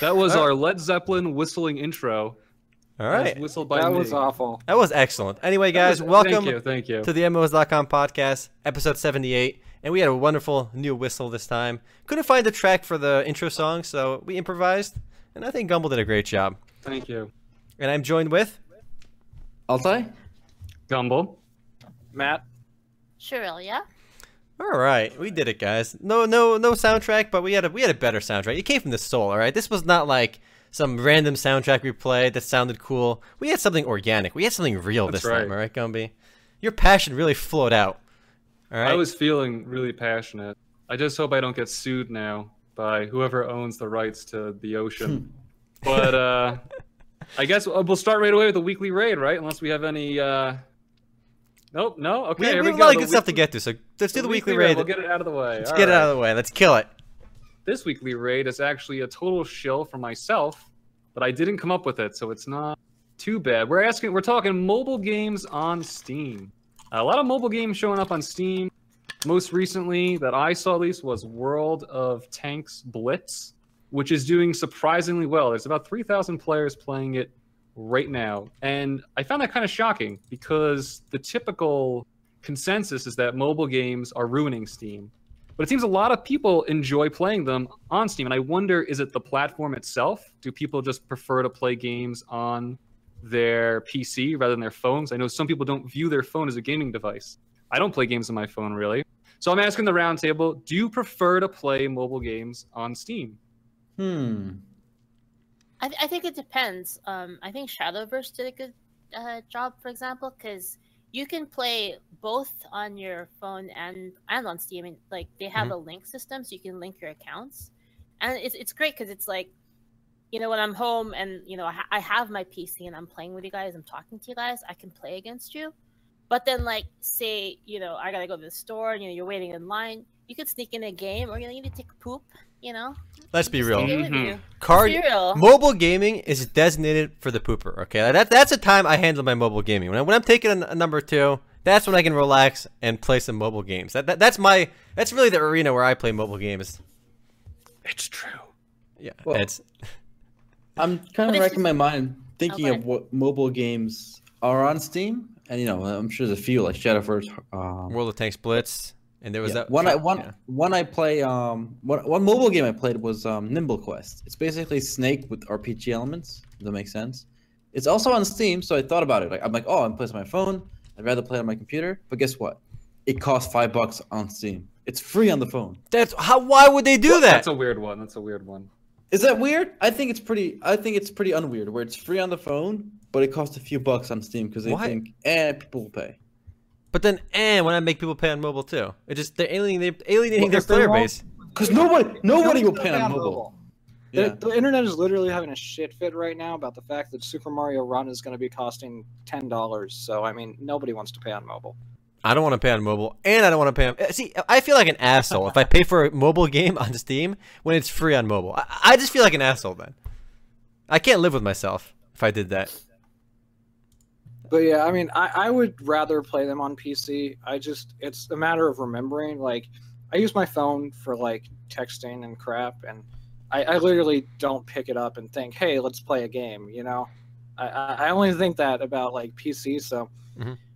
That was our Led Zeppelin whistling intro. All right. That was awful. That was excellent. Anyway, guys, welcome to the MOS.com podcast, episode 78. And we had a wonderful new whistle this time. Couldn't find the track for the intro song, so we improvised. And I think Gumble did a great job. Thank you. And I'm joined with... Altai. Gumble. Matt. Shirelia. All right, we did it, guys. No soundtrack, but we had a better soundtrack. It came from the soul, all right? This was not like some random soundtrack we played that sounded cool. We had something organic. We had something real this time, all right, Gumby? Your passion really flowed out, all right? I was feeling really passionate. I just hope I don't get sued now by whoever owns the rights to the ocean. But I guess we'll start right away with the weekly raid, right? Unless we have any... Nope, no? Okay, here we go. We have a lot of good stuff to get to, so let's do the weekly raid. We'll get it out of the way. Let's get it out of the way. Let's kill it. This weekly raid is actually a total shill for myself, but I didn't come up with it, so it's not too bad. We're talking mobile games on Steam. A lot of mobile games showing up on Steam. Most recently, that I saw at least, was World of Tanks Blitz, which is doing surprisingly well. There's about 3,000 players playing it right now, and I found that kind of shocking because the typical consensus is that mobile games are ruining Steam. But it seems a lot of people enjoy playing them on Steam, and I wonder, is it the platform itself? Do people just prefer to play games on their PC rather than their phones? I know some people don't view their phone as a gaming device. I don't play games on my phone, really. So I'm asking the roundtable, do you prefer to play mobile games on Steam? I think it depends. I think Shadowverse did a good job, for example, because you can play both on your phone and on Steam. I mean, like, they have a link system, so you can link your accounts. And it's great because it's like, you know, when I'm home and, you know, I have my PC and I'm playing with you guys, I'm talking to you guys, I can play against you. But then, like, say, you know, I got to go to the store, and, you know, you're waiting in line. You could sneak in a game, or you need to take a poop, you know? Let's be real. Mobile gaming is designated for the pooper, okay? That's the time I handle my mobile gaming. When I'm taking a number two, that's when I can relax and play some mobile games. That's really the arena where I play mobile games. It's true. Yeah. Well, I'm kind of racking my mind thinking of what mobile games are on Steam. And, you know, I'm sure there's a few, like Shadowverse. World of Tanks Blitz. And there was that one mobile game I played was Nimble Quest. It's basically Snake with RPG elements. If that makes sense. It's also on Steam, so I thought about it. Like, I'm like, oh, I'm playing on my phone. I'd rather play on my computer. But guess what? It costs $5 on Steam. It's free on the phone. Why would they do that? That's a weird one. That's a weird one. Is that weird? I think it's pretty unweird. Where it's free on the phone, but it costs a few bucks on Steam because they think, people will pay. But then, when I make people pay on mobile too, it just they're alienating their player base. Because nobody will pay on mobile. Yeah. The internet is literally having a shit fit right now about the fact that Super Mario Run is going to be costing $10. So I mean, nobody wants to pay on mobile. I don't want to pay on mobile, and I don't want to pay on. See, I feel like an asshole if I pay for a mobile game on Steam when it's free on mobile. I just feel like an asshole then. I can't live with myself if I did that. But yeah, I mean, I would rather play them on PC. It's a matter of remembering. Like, I use my phone for, like, texting and crap, and I literally don't pick it up and think, hey, let's play a game, you know? I only think that about, like, PC, so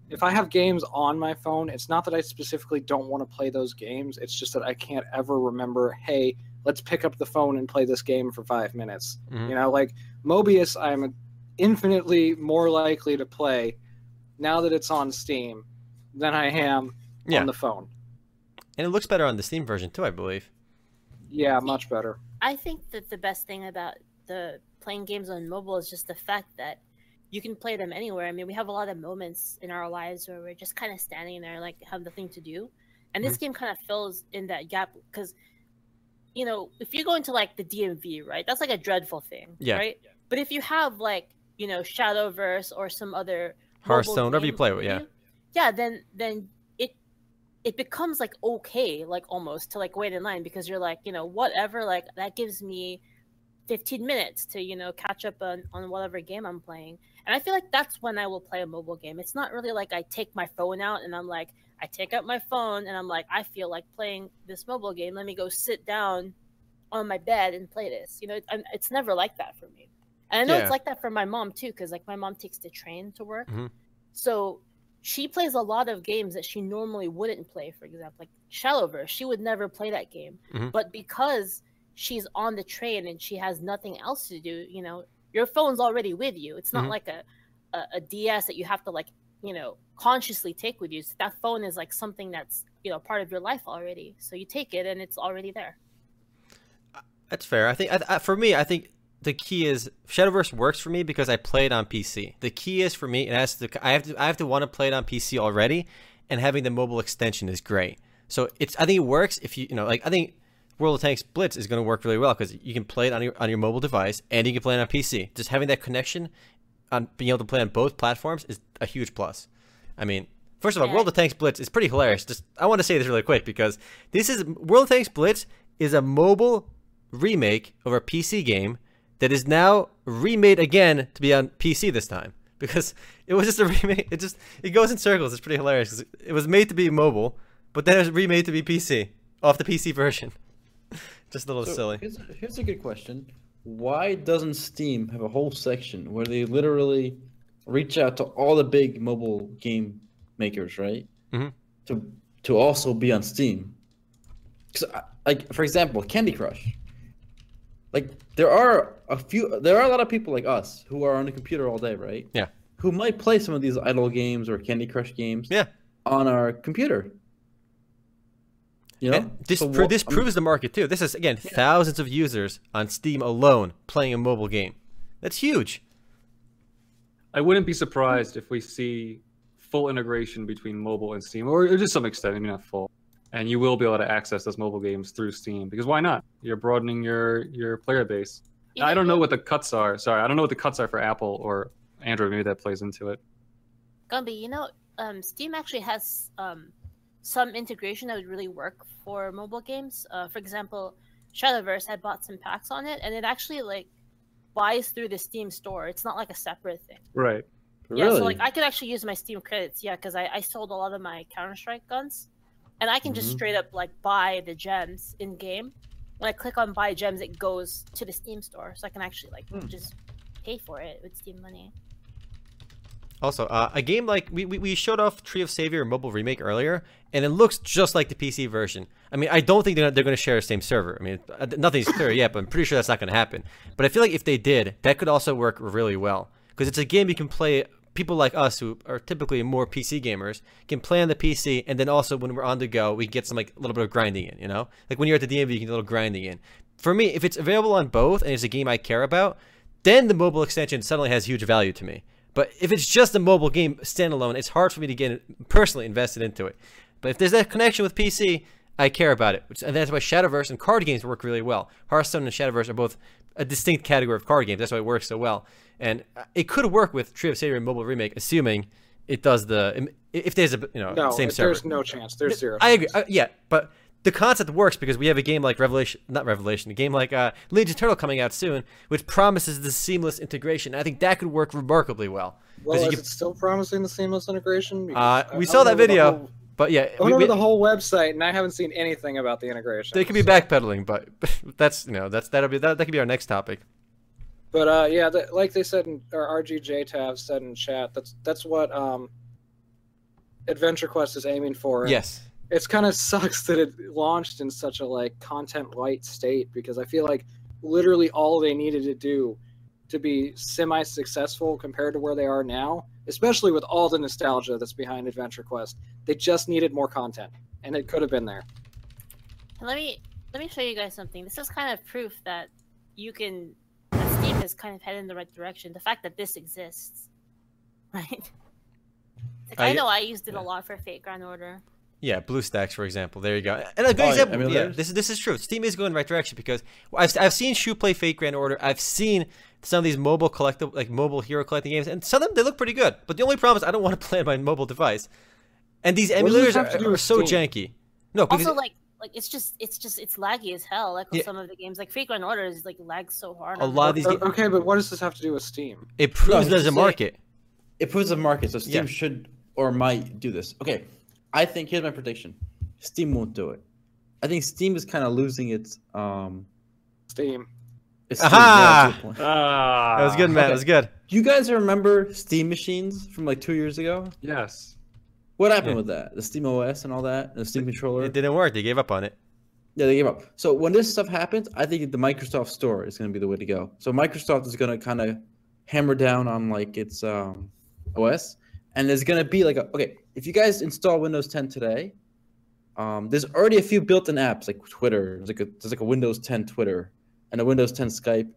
if I have games on my phone, it's not that I specifically don't want to play those games, it's just that I can't ever remember, hey, let's pick up the phone and play this game for 5 minutes. You know, like, Mobius, I'm infinitely more likely to play now that it's on Steam than I am on the phone. And it looks better on the Steam version too, I believe. Yeah, much better. I think that the best thing about playing games on mobile is just the fact that you can play them anywhere. I mean, we have a lot of moments in our lives where we're just kind of standing there, like, have nothing to do. And this game kind of fills in that gap because, you know, if you go into, like, the DMV, right? That's, like, a dreadful thing, right? Yeah. But if you have, like, you know, Shadowverse or some other Hearthstone, whatever you play with, yeah, then it becomes like okay, like almost to like wait in line because you're like, you know, whatever, like that gives me 15 minutes to, you know, catch up on whatever game I'm playing. And I feel like that's when I will play a mobile game. It's not really like I take my phone out and I'm like, I take out my phone and I'm like, I feel like playing this mobile game. Let me go sit down on my bed and play this. You know, it's never like that for me. And I know it's like that for my mom too, because like my mom takes the train to work, so she plays a lot of games that she normally wouldn't play. For example, like Shadowverse, she would never play that game, but because she's on the train and she has nothing else to do, you know, your phone's already with you. It's not like a DS that you have to like, you know, consciously take with you. So that phone is like something that's, you know, part of your life already. So you take it and it's already there. That's fair. I think for me, I think the key is Shadowverse works for me because I play it on PC. The key is for me, it has to, I have to want to play it on PC already, and having the mobile extension is great. So it's, I think it works if you, you know, like I think World of Tanks Blitz is going to work really well because you can play it on your mobile device and you can play it on PC. Just having that connection on being able to play on both platforms is a huge plus. I mean, first of all, World of Tanks Blitz is pretty hilarious. Just I want to say this really quick because this is World of Tanks Blitz is a mobile remake of our PC game that is now remade again to be on PC this time, because it was just a remake. It just, it goes in circles. It's pretty hilarious. It was made to be mobile, but then it was remade to be PC off the PC version. Just a little silly. Here's a good question. Why doesn't Steam have a whole section where they literally reach out to all the big mobile game makers, right? To also be on Steam. Because, like, for example, Candy Crush. Like, there are a lot of people like us who are on the computer all day, right? Yeah. Who might play some of these idle games or Candy Crush games on our computer. You know? And this this proves the market, too. This is, again, thousands of users on Steam alone playing a mobile game. That's huge. I wouldn't be surprised if we see full integration between mobile and Steam, or to some extent, maybe not full. And you will be able to access those mobile games through Steam, because why not? You're broadening your player base. Now, I don't know what the cuts are. Sorry, I don't know what the cuts are for Apple or Android. Maybe that plays into it. Gumby, you know, Steam actually has some integration that would really work for mobile games. For example, Shadowverse, I bought some packs on it, and it actually like buys through the Steam store. It's not like a separate thing. Right. Yeah, really? So like I could actually use my Steam credits, because I sold a lot of my Counter-Strike guns. And I can just straight up like buy the gems in game. When I click on buy gems, it goes to the Steam store, so I can actually like just pay for it with Steam money. Also, a game like we showed off Tree of Savior mobile remake earlier, and it looks just like the PC version. I mean, I don't think they're going to share the same server. I mean, nothing's clear yet, but I'm pretty sure that's not going to happen. But I feel like if they did, that could also work really well, because it's a game you can play. People like us who are typically more PC gamers can play on the PC, and then also when we're on the go, we can get some like a little bit of grinding in, you know? Like when you're at the DMV, you can get a little grinding in. For me, if it's available on both and it's a game I care about, then the mobile extension suddenly has huge value to me. But if it's just a mobile game standalone, it's hard for me to get personally invested into it. But if there's that connection with PC, I care about it. And that's why Shadowverse and card games work really well. Hearthstone and Shadowverse are both a distinct category of card games. That's why it works so well. And it could work with Tree of Savior mobile remake, assuming it does the, if there's a, you know, no, same server. There's no chance. There's zero. I agree. Yeah, but the concept works because we have a game like a game like Lineage Eternal coming out soon, which promises the seamless integration. I think that could work remarkably well. Well, is it still promising the seamless integration? Because we saw that video, but yeah. I went over the whole website, and I haven't seen anything about the integration. They could be backpedaling, but that's, you know, that could be our next topic. But yeah, like they said, or RGJTav said in chat, that's what Adventure Quest is aiming for. Yes, it's kind of sucks that it launched in such a like content light state, because I feel like literally all they needed to do to be semi-successful compared to where they are now, especially with all the nostalgia that's behind Adventure Quest, they just needed more content, and it could have been there. Let me show you guys something. This is kind of proof that you can. Is kind of heading in the right direction. The fact that this exists, right? Like, I know I used it a lot for Fate/Grand Order. Yeah, BlueStacks, for example. There you go. And a good example. I mean, this is true. Steam is going in the right direction, because I've seen Shu play Fate/Grand Order. I've seen some of these mobile collectible, like mobile hero collecting games, and some of them they look pretty good. But the only problem is I don't want to play on my mobile device, and these emulators are so janky. No, because also like it's laggy as hell. Like with some of the games, like Fate/Grand Order is like lags so hard. A lot of these games. Okay, but what does this have to do with Steam? It proves there's a market. It proves a market, so Steam should or might do this. Okay, I think here's my prediction: Steam won't do it. I think Steam is kind of losing its Steam. Aha! Steam, yeah, that was good, man. Okay. That was good. Do you guys remember Steam machines from like 2 years ago? Yes. What happened with that? The Steam OS and all that? The Steam controller? It didn't work. They gave up on it. Yeah, they gave up. So when this stuff happens, I think the Microsoft Store is going to be the way to go. So Microsoft is going to kind of hammer down on like its OS. And there's going to be like, okay, if you guys install Windows 10 today, there's already a few built-in apps like Twitter. There's like a Windows 10 Twitter and a Windows 10 Skype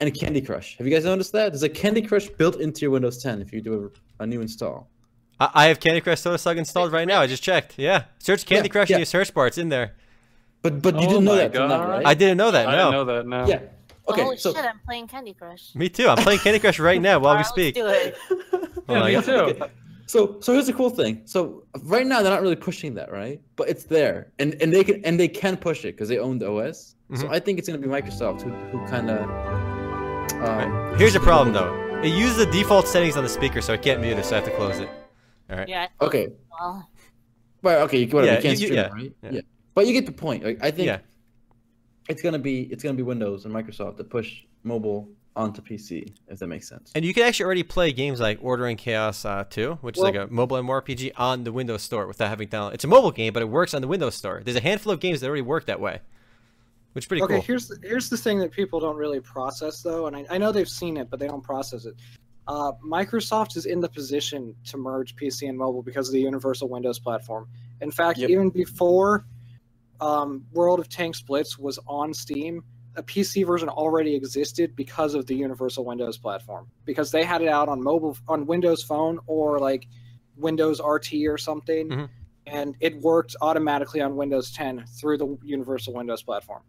and a Candy Crush. Have you guys noticed that? There's a Candy Crush built into your Windows 10 if you do a new install. I have Candy Crush Soda Saga installed right now. I just checked. Yeah. Search Candy Crush in your search bar. It's in there. But you didn't know that, right? I didn't know that, no. I didn't know that, no. Yeah. Okay, holy shit, I'm playing Candy Crush. Me too. I'm playing Candy Crush right now while we speak. Let's do it. Yeah, me too. Okay. So here's the cool thing. So right now they're not really pushing that, right? But it's there, and they can push it because they own the OS. Mm-hmm. So I think it's gonna be Microsoft who kind of. Right. Here's the problem though. It uses the default settings on the speaker, so I can't mute it. So I have to close it. All right. Yeah. Okay. Well. But okay, whatever. Yeah, you can't stream it, right? Yeah. Yeah. But you get the point. Like, I think it's gonna be Windows and Microsoft that push mobile onto PC, if that makes sense. And you can actually already play games like Ordering Chaos 2, which is like a mobile MMORPG on the Windows Store without having to download. It's a mobile game, but it works on the Windows Store. There's a handful of games that already work that way, which is pretty cool. Okay, here's the thing that people don't really process though, and I know they've seen it, but they don't process it. Microsoft is in the position to merge PC and mobile because of the Universal Windows Platform. In fact, even before World of Tanks Blitz was on Steam, a PC version already existed because of the Universal Windows Platform, because they had it out on mobile, on Windows Phone or like Windows RT or something, and it worked automatically on Windows 10 through the Universal Windows Platform.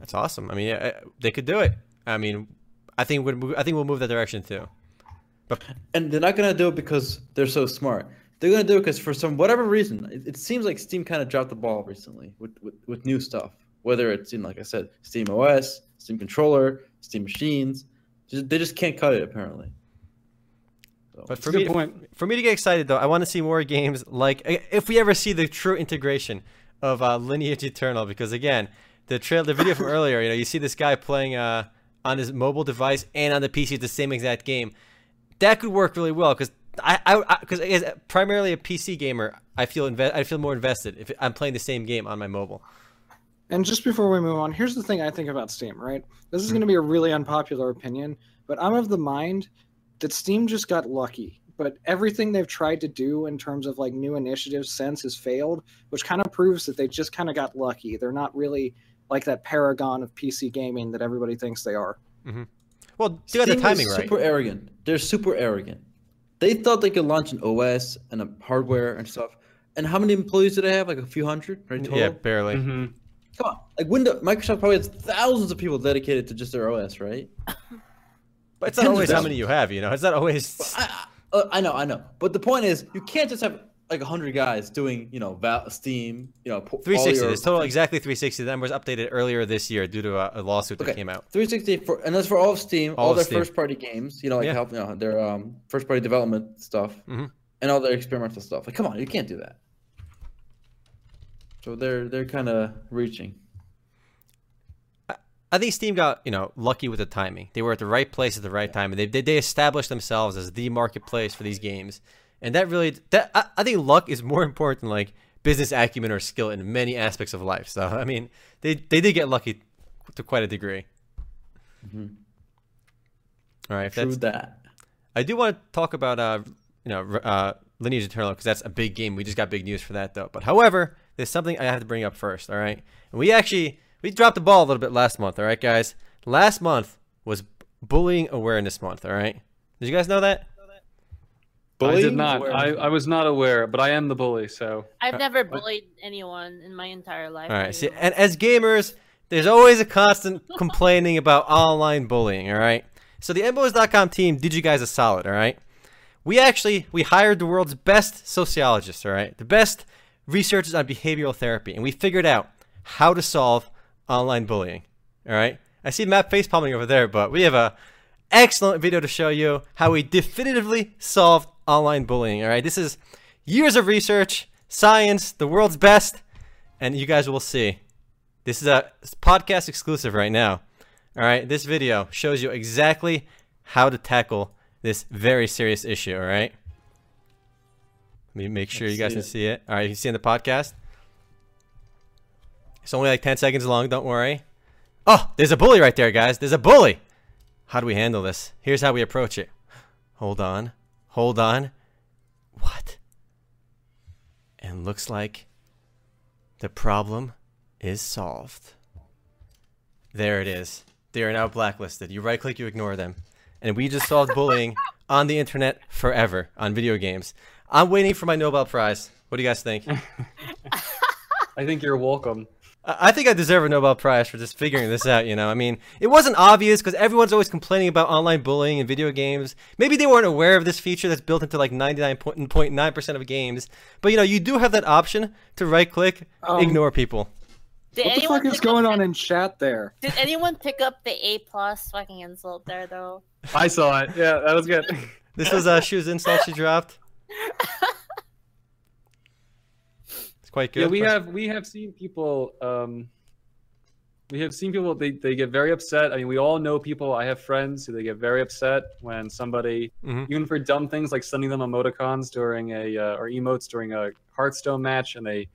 That's awesome. I mean, they could do it. I mean, I think we'll move that direction too. But and they're not gonna do it because they're so smart. They're gonna do it because for some whatever reason, it seems like Steam kind of dropped the ball recently with new stuff. Whether it's in, like I said, Steam OS, Steam controller, Steam machines, they just can't cut it apparently. So, but for me to get excited though, I want to see more games like if we ever see the true integration of Lineage Eternal, because again, the video from earlier, you know, you see this guy playing on his mobile device and on the PC the same exact game. That could work really well because as primarily a PC gamer, I feel more invested if I'm playing the same game on my mobile. And just before we move on, here's the thing I think about Steam, right? This is going to be a really unpopular opinion, but I'm of the mind that Steam just got lucky. But everything they've tried to do in terms of like new initiatives since has failed, which kind of proves that they just kind of got lucky. They're not really like that paragon of PC gaming that everybody thinks they are. Well, they got the timing right. Super arrogant. They're super arrogant. They thought they could launch an OS and a hardware and stuff. And how many employees do they have? Like a few hundred, right? Total? Yeah, barely. Come on, like Microsoft probably has thousands of people dedicated to just their OS, right? But it's not always how many you have, you know. It's not always. Well, I know. But the point is, you can't just have like 100 guys doing, you know, Steam, you know, 360. It's total exactly 360. The numbers updated earlier this year due to a lawsuit that came out. 360, and that's for all of Steam, all their first-party games, you know, like help, you know, their first-party development stuff, and all their experimental stuff. Like, come on, you can't do that. So they're kind of reaching. I think Steam got, you know, lucky with the timing. They were at the right place at the right time, and they established themselves as the marketplace for these games. And that really, I think luck is more important than like business acumen or skill in many aspects of life. So I mean, they did get lucky to quite a degree. All right, True. I do want to talk about Lineage Eternal, because that's a big game. We just got big news for that though. But however, there's something I have to bring up first, all right? And we dropped the ball a little bit last month, all right, guys? Last month was Bullying Awareness Month, all right? Did you guys know that? Bullying? I did not. I was not aware, but I am the bully, so. I've never bullied anyone in my entire life. All right, see, and as gamers, there's always a constant complaining about online bullying, all right? So the MOS.com team did you guys a solid, all right? We hired the world's best sociologists, all right? The best researchers on behavioral therapy, and we figured out how to solve online bullying. All right, I see Matt face palming over there, but we have a excellent video to show you how we definitively solved online bullying. All right, this is years of research, science, the world's best, and you guys will see. This is a podcast exclusive right now. All right, this video shows you exactly how to tackle this very serious issue, all right? Let me make sure you guys can see it. All right, you can see in the podcast. It's only like 10 seconds long, don't worry. Oh, there's a bully right there, guys. There's a bully. How do we handle this? Here's how we approach it. Hold on. Hold on. What? And looks like the problem is solved. There it is. They are now blacklisted. You right click, you ignore them. And we just solved bullying on the internet forever on video games. I'm waiting for my Nobel Prize. What do you guys think? I think you're welcome. I think I deserve a Nobel Prize for just figuring this out, you know? I mean, it wasn't obvious because everyone's always complaining about online bullying in video games. Maybe they weren't aware of this feature that's built into like 99.9% of games. But, you know, you do have that option to right-click, ignore people. What the fuck is going on in chat there? Did anyone pick up the A+ fucking insult there, though? I saw it. Yeah, that was good. This was Shu's insult she dropped. It's quite good. Yeah, we have seen people they get very upset. I mean, we all know people. I have friends who they get very upset when somebody even for dumb things like sending them emoticons during a or emotes during a Hearthstone match, and they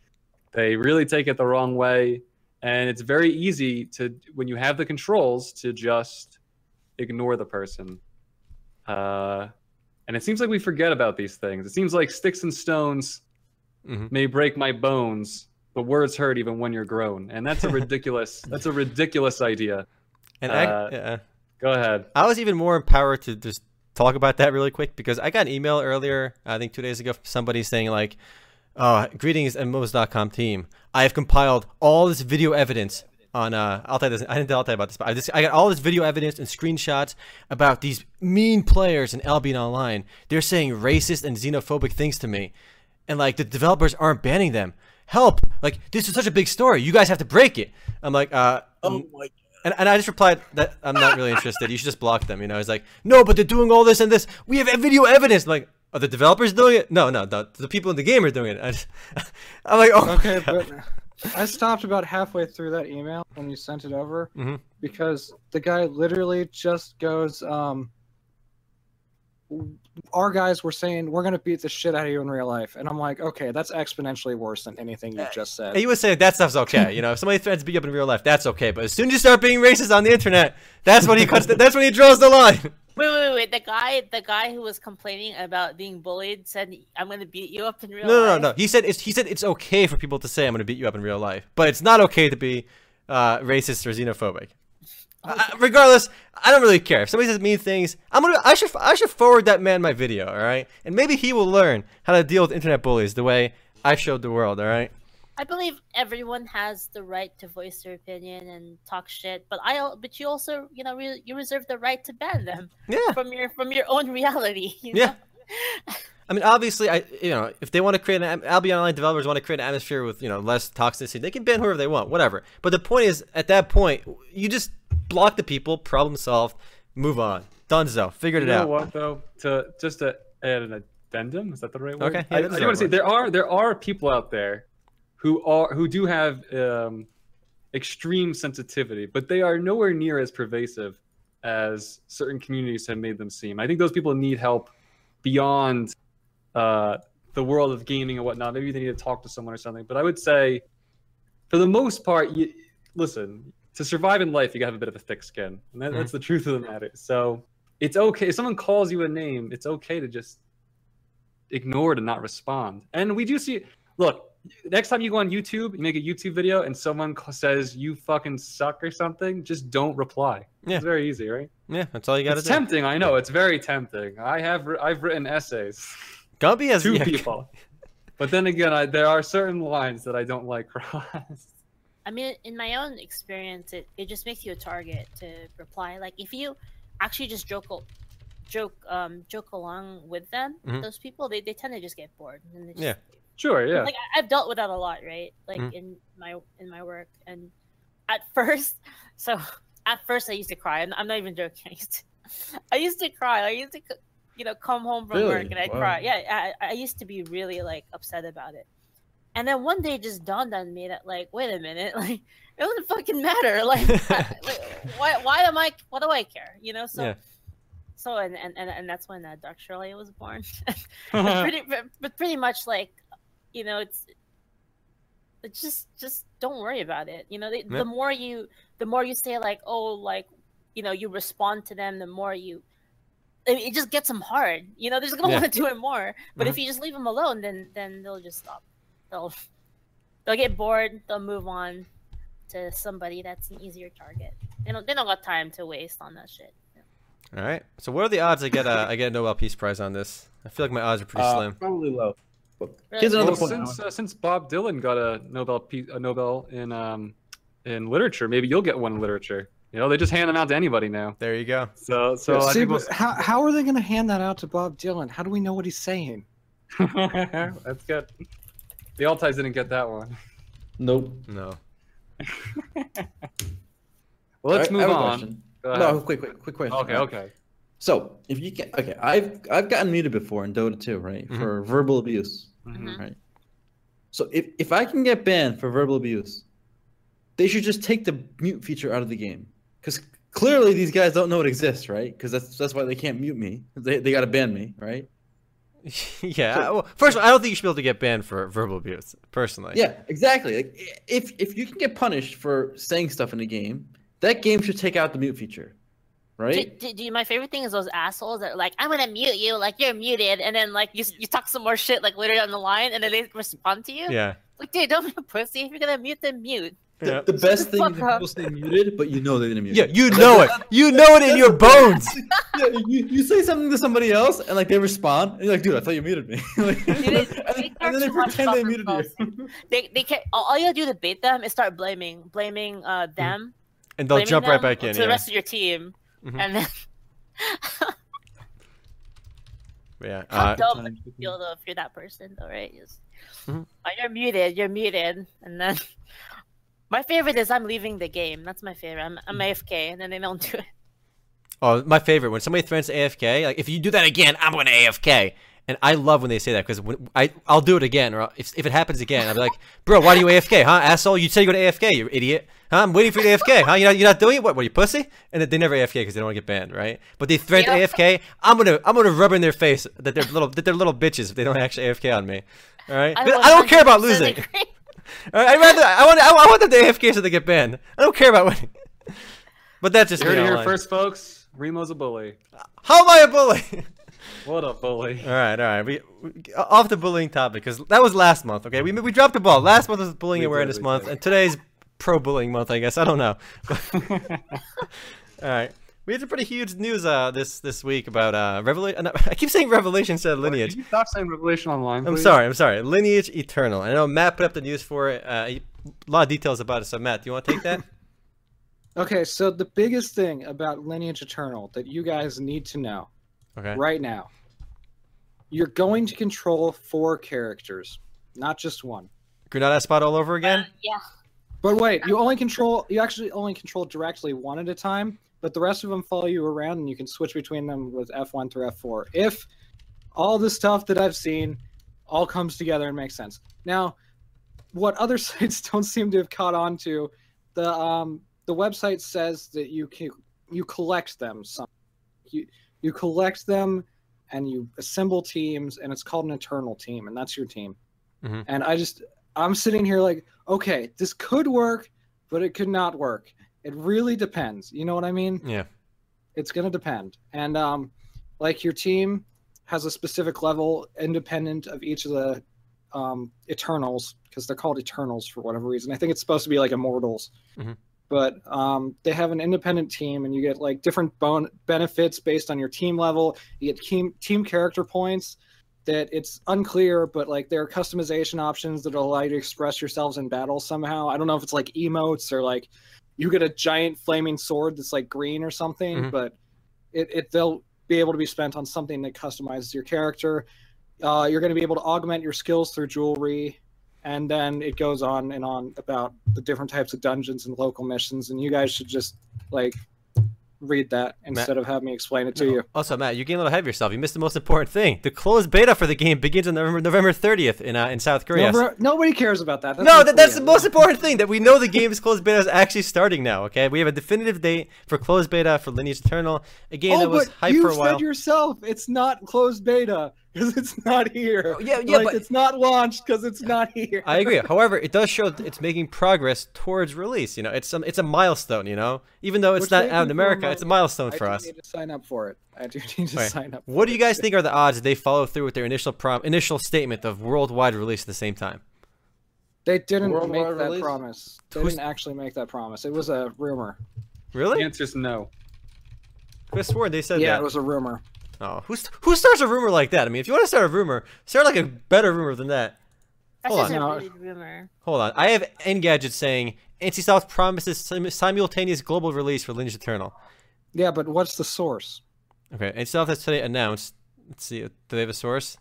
really take it the wrong way. And it's very easy to, when you have the controls, to just ignore the person. And it seems like we forget about these things. It seems like sticks and stones may break my bones, but words hurt even when you're grown. And that's a ridiculous, that's a ridiculous idea. And go ahead. I was even more empowered to just talk about that really quick because I got an email earlier, I think 2 days ago, from somebody saying like, greetings MOS.com team. I have compiled all this video evidence on Altai doesn't, I didn't tell Altai about this, but I got all this video evidence and screenshots about these mean players in Albion Online. They're saying racist and xenophobic things to me, and like the developers aren't banning them. Help! Like, this is such a big story. You guys have to break it. I'm like, oh my God. And I just replied that I'm not really interested. You should just block them. You know, he's like, no, but they're doing all this and this. We have video evidence. I'm like, are the developers doing it? No, no, no. The people in the game are doing it. I'm like, oh. Okay, but I stopped about halfway through that email when you sent it over because the guy literally just goes, our guys were saying, we're going to beat the shit out of you in real life. And I'm like, okay, that's exponentially worse than anything you just said. He was saying that stuff's okay. You know, if somebody threatens to beat you up in real life, that's okay. But as soon as you start being racist on the internet, that's when he cuts. That's when he draws the line. Wait, the guy who was complaining about being bullied said, I'm going to beat you up in real life? No. He said it's okay for people to say, I'm going to beat you up in real life. But it's not okay to be racist or xenophobic. Regardless, I don't really care. If somebody says mean things, I should forward that man my video, all right? And maybe he will learn how to deal with internet bullies the way I showed the world, all right? I believe everyone has the right to voice their opinion and talk shit, but you also, you know, you reserve the right to ban them from your own reality. You know? Yeah. I mean, obviously, you know, if they want to create an Albion Online developers want to create an atmosphere with, you know, less toxicity, they can ban whoever they want, whatever. But the point is, at that point, you just block the people, problem solved, move on, Dunzo, figured it out. You know what though? Just to add an addendum, is that the right word? Okay. Yeah, I do want to say there are people out there who do have extreme sensitivity, but they are nowhere near as pervasive as certain communities have made them seem. I think those people need help beyond the world of gaming and whatnot. Maybe they need to talk to someone or something. But I would say, for the most part, listen, to survive in life, you gotta have a bit of a thick skin. And that's the truth of the matter. So it's okay. If someone calls you a name, it's okay to just ignore it and not respond. And we do see, look, next time you go on YouTube, you make a YouTube video, and someone says you fucking suck or something, just don't reply. Yeah. It's very easy, right? Yeah, that's all you gotta do. It's tempting, I know. It's very tempting. I've written essays to people. But then again, there are certain lines that I don't like crossed. I mean, in my own experience, it just makes you a target to reply. Like, if you actually just joke along with them, those people, they tend to just get bored. And they just, yeah. Sure, yeah. Like, I've dealt with that a lot, right? Like in my work, and at first I used to cry. I'm not even joking. I used to cry. I used to, you know, come home from work and I'd cry. Yeah, I used to be really like upset about it. And then one day it just dawned on me that, like, wait a minute, like, it doesn't fucking matter. Like, why do I care? You know, so, yeah. So, and that's when Dark Shirley was born. but pretty much, like, you know, it's just don't worry about it. You know, the more you say, like, oh, like, you know, you respond to them, the more you, it just gets them hard. You know, they're just gonna want to do it more. But if you just leave them alone, then they'll just stop. They'll get bored. They'll move on to somebody that's an easier target. They don't got time to waste on that shit. Yeah. All right. So what are the odds I get a Nobel Peace Prize on this? I feel like my odds are pretty slim. Probably low. Here's another point. Since Bob Dylan got a Nobel in literature, maybe you'll get one in literature. You know, they just hand them out to anybody now. There you go. So yeah, how are they going to hand that out to Bob Dylan? How do we know what he's saying? That's good. The Altais didn't get that one. Nope. No. Well, let's move on. No, quick question. Okay. So, if you can, okay, I've gotten muted before in Dota 2, right, for verbal abuse, right? So if I can get banned for verbal abuse, they should just take the mute feature out of the game, because clearly these guys don't know it exists, right? Because that's why they can't mute me. They got to ban me, right? Yeah. So, well, first of all, I don't think you should be able to get banned for verbal abuse, personally. Yeah, exactly. Like, if you can get punished for saying stuff in a game, that game should take out the mute feature, right? My favorite thing is those assholes that are like, I'm gonna mute you, like you're muted, and then like you talk some more shit like later down the line, and then they respond to you. Yeah. Like, dude, don't be a pussy. If you're gonna mute, then mute. Yeah. The best thing is people stay muted, but you know they're gonna mute. Yeah, you know it. You know it in your bones. Yeah, you say something to somebody else, and like they respond, and you're like, dude, I thought you muted me. Like, and then they pretend they muted you. They can't. All you gotta do to bait them is start blaming them, and they'll jump right back in to the rest of your team, and then. Yeah. How dumb do you feel though if you're that person though, right? Oh, you're muted, and then. My favorite is I'm leaving the game. That's my favorite. I'm AFK, and then they don't do it. Oh, my favorite. When somebody threatens AFK, like, if you do that again, I'm going to AFK. And I love when they say that, because I'll do it again. Or if it happens again, I'll be like, bro, why do you AFK, huh, asshole? You said you go to AFK, you idiot. Huh? I'm waiting for you to AFK, huh? You're not doing it? What are you, pussy? And they never AFK because they don't want to get banned, right? But they threaten AFK. I'm gonna rub in their face that they're little bitches if they don't actually AFK on me. All right? I don't care about losing. I want them to AFK so they get banned. I don't care about winning. But that's just here first, folks. Remo's a bully. How am I a bully? What a bully! All right. We off the bullying topic because that was last month. Okay, we dropped the ball. Last month was bullying awareness month, and today's pro bullying month. I guess I don't know. All right. We had some pretty huge news this week about Revelation. I keep saying Revelation instead of Lineage. Can you stop saying Revelation Online, please? I'm sorry. Lineage Eternal. I know Matt put up the news for it. A lot of details about it. So Matt, do you want to take that? Okay. So the biggest thing about Lineage Eternal that you guys need to know, right now, you're going to control 4 characters, not just one. Grenada spot all over again. Yeah. But wait, you actually only control directly one at a time. But the rest of them follow you around, and you can switch between them with F1 through F4. If all the stuff that I've seen all comes together and makes sense. Now, what other sites don't seem to have caught on to, the website says that you collect them. You collect them, and you assemble teams, and it's called an Eternal team, and that's your team. Mm-hmm. And I'm sitting here like, okay, this could work, but it could not work. It really depends. You know what I mean? Yeah. It's going to depend. And like your team has a specific level independent of each of the Eternals, because they're called Eternals for whatever reason. I think it's supposed to be like Immortals. Mm-hmm. But they have an independent team, and you get like different benefits based on your team level. You get team character points that it's unclear, but like there are customization options that allow you to express yourselves in battle somehow. I don't know if it's like emotes or like... You get a giant flaming sword that's like green or something, but they'll be able to be spent on something that customizes your character. You're going to be able to augment your skills through jewelry, and then it goes on and on about the different types of dungeons and local missions. And you guys should just like read that instead of having me explain it to you. Also, Matt, you're getting a little ahead of yourself. You missed the most important thing. The closed beta for the game begins on November 30th in South Korea. Nobody cares about that. That's the most important thing, that we know the game's closed beta is actually starting now, okay? We have a definitive date for closed beta for Lineage Eternal. Again, that was hype for a while. You said yourself, it's not closed beta. Because it's not here. But it's not launched because it's not here. I agree. However, it does show it's making progress towards release. You know, it's a milestone. You know, even though it's not out in America, it's a milestone for us. I do need to sign up for it. I do need to sign up. What do you guys think are the odds that they follow through with their initial statement of worldwide release at the same time? They didn't make that promise. They didn't actually make that promise. It was a rumor. Really? The answer is no. Chris swore they said that. Yeah, it was a rumor. Oh, who starts a rumor like that? I mean, if you want to start a rumor, start like a better rumor than that. Hold on. I have Engadget saying NCSoft promises simultaneous global release for Lineage Eternal. Yeah, but what's the source? Okay, NCSoft has today announced. Let's see, do they have a source?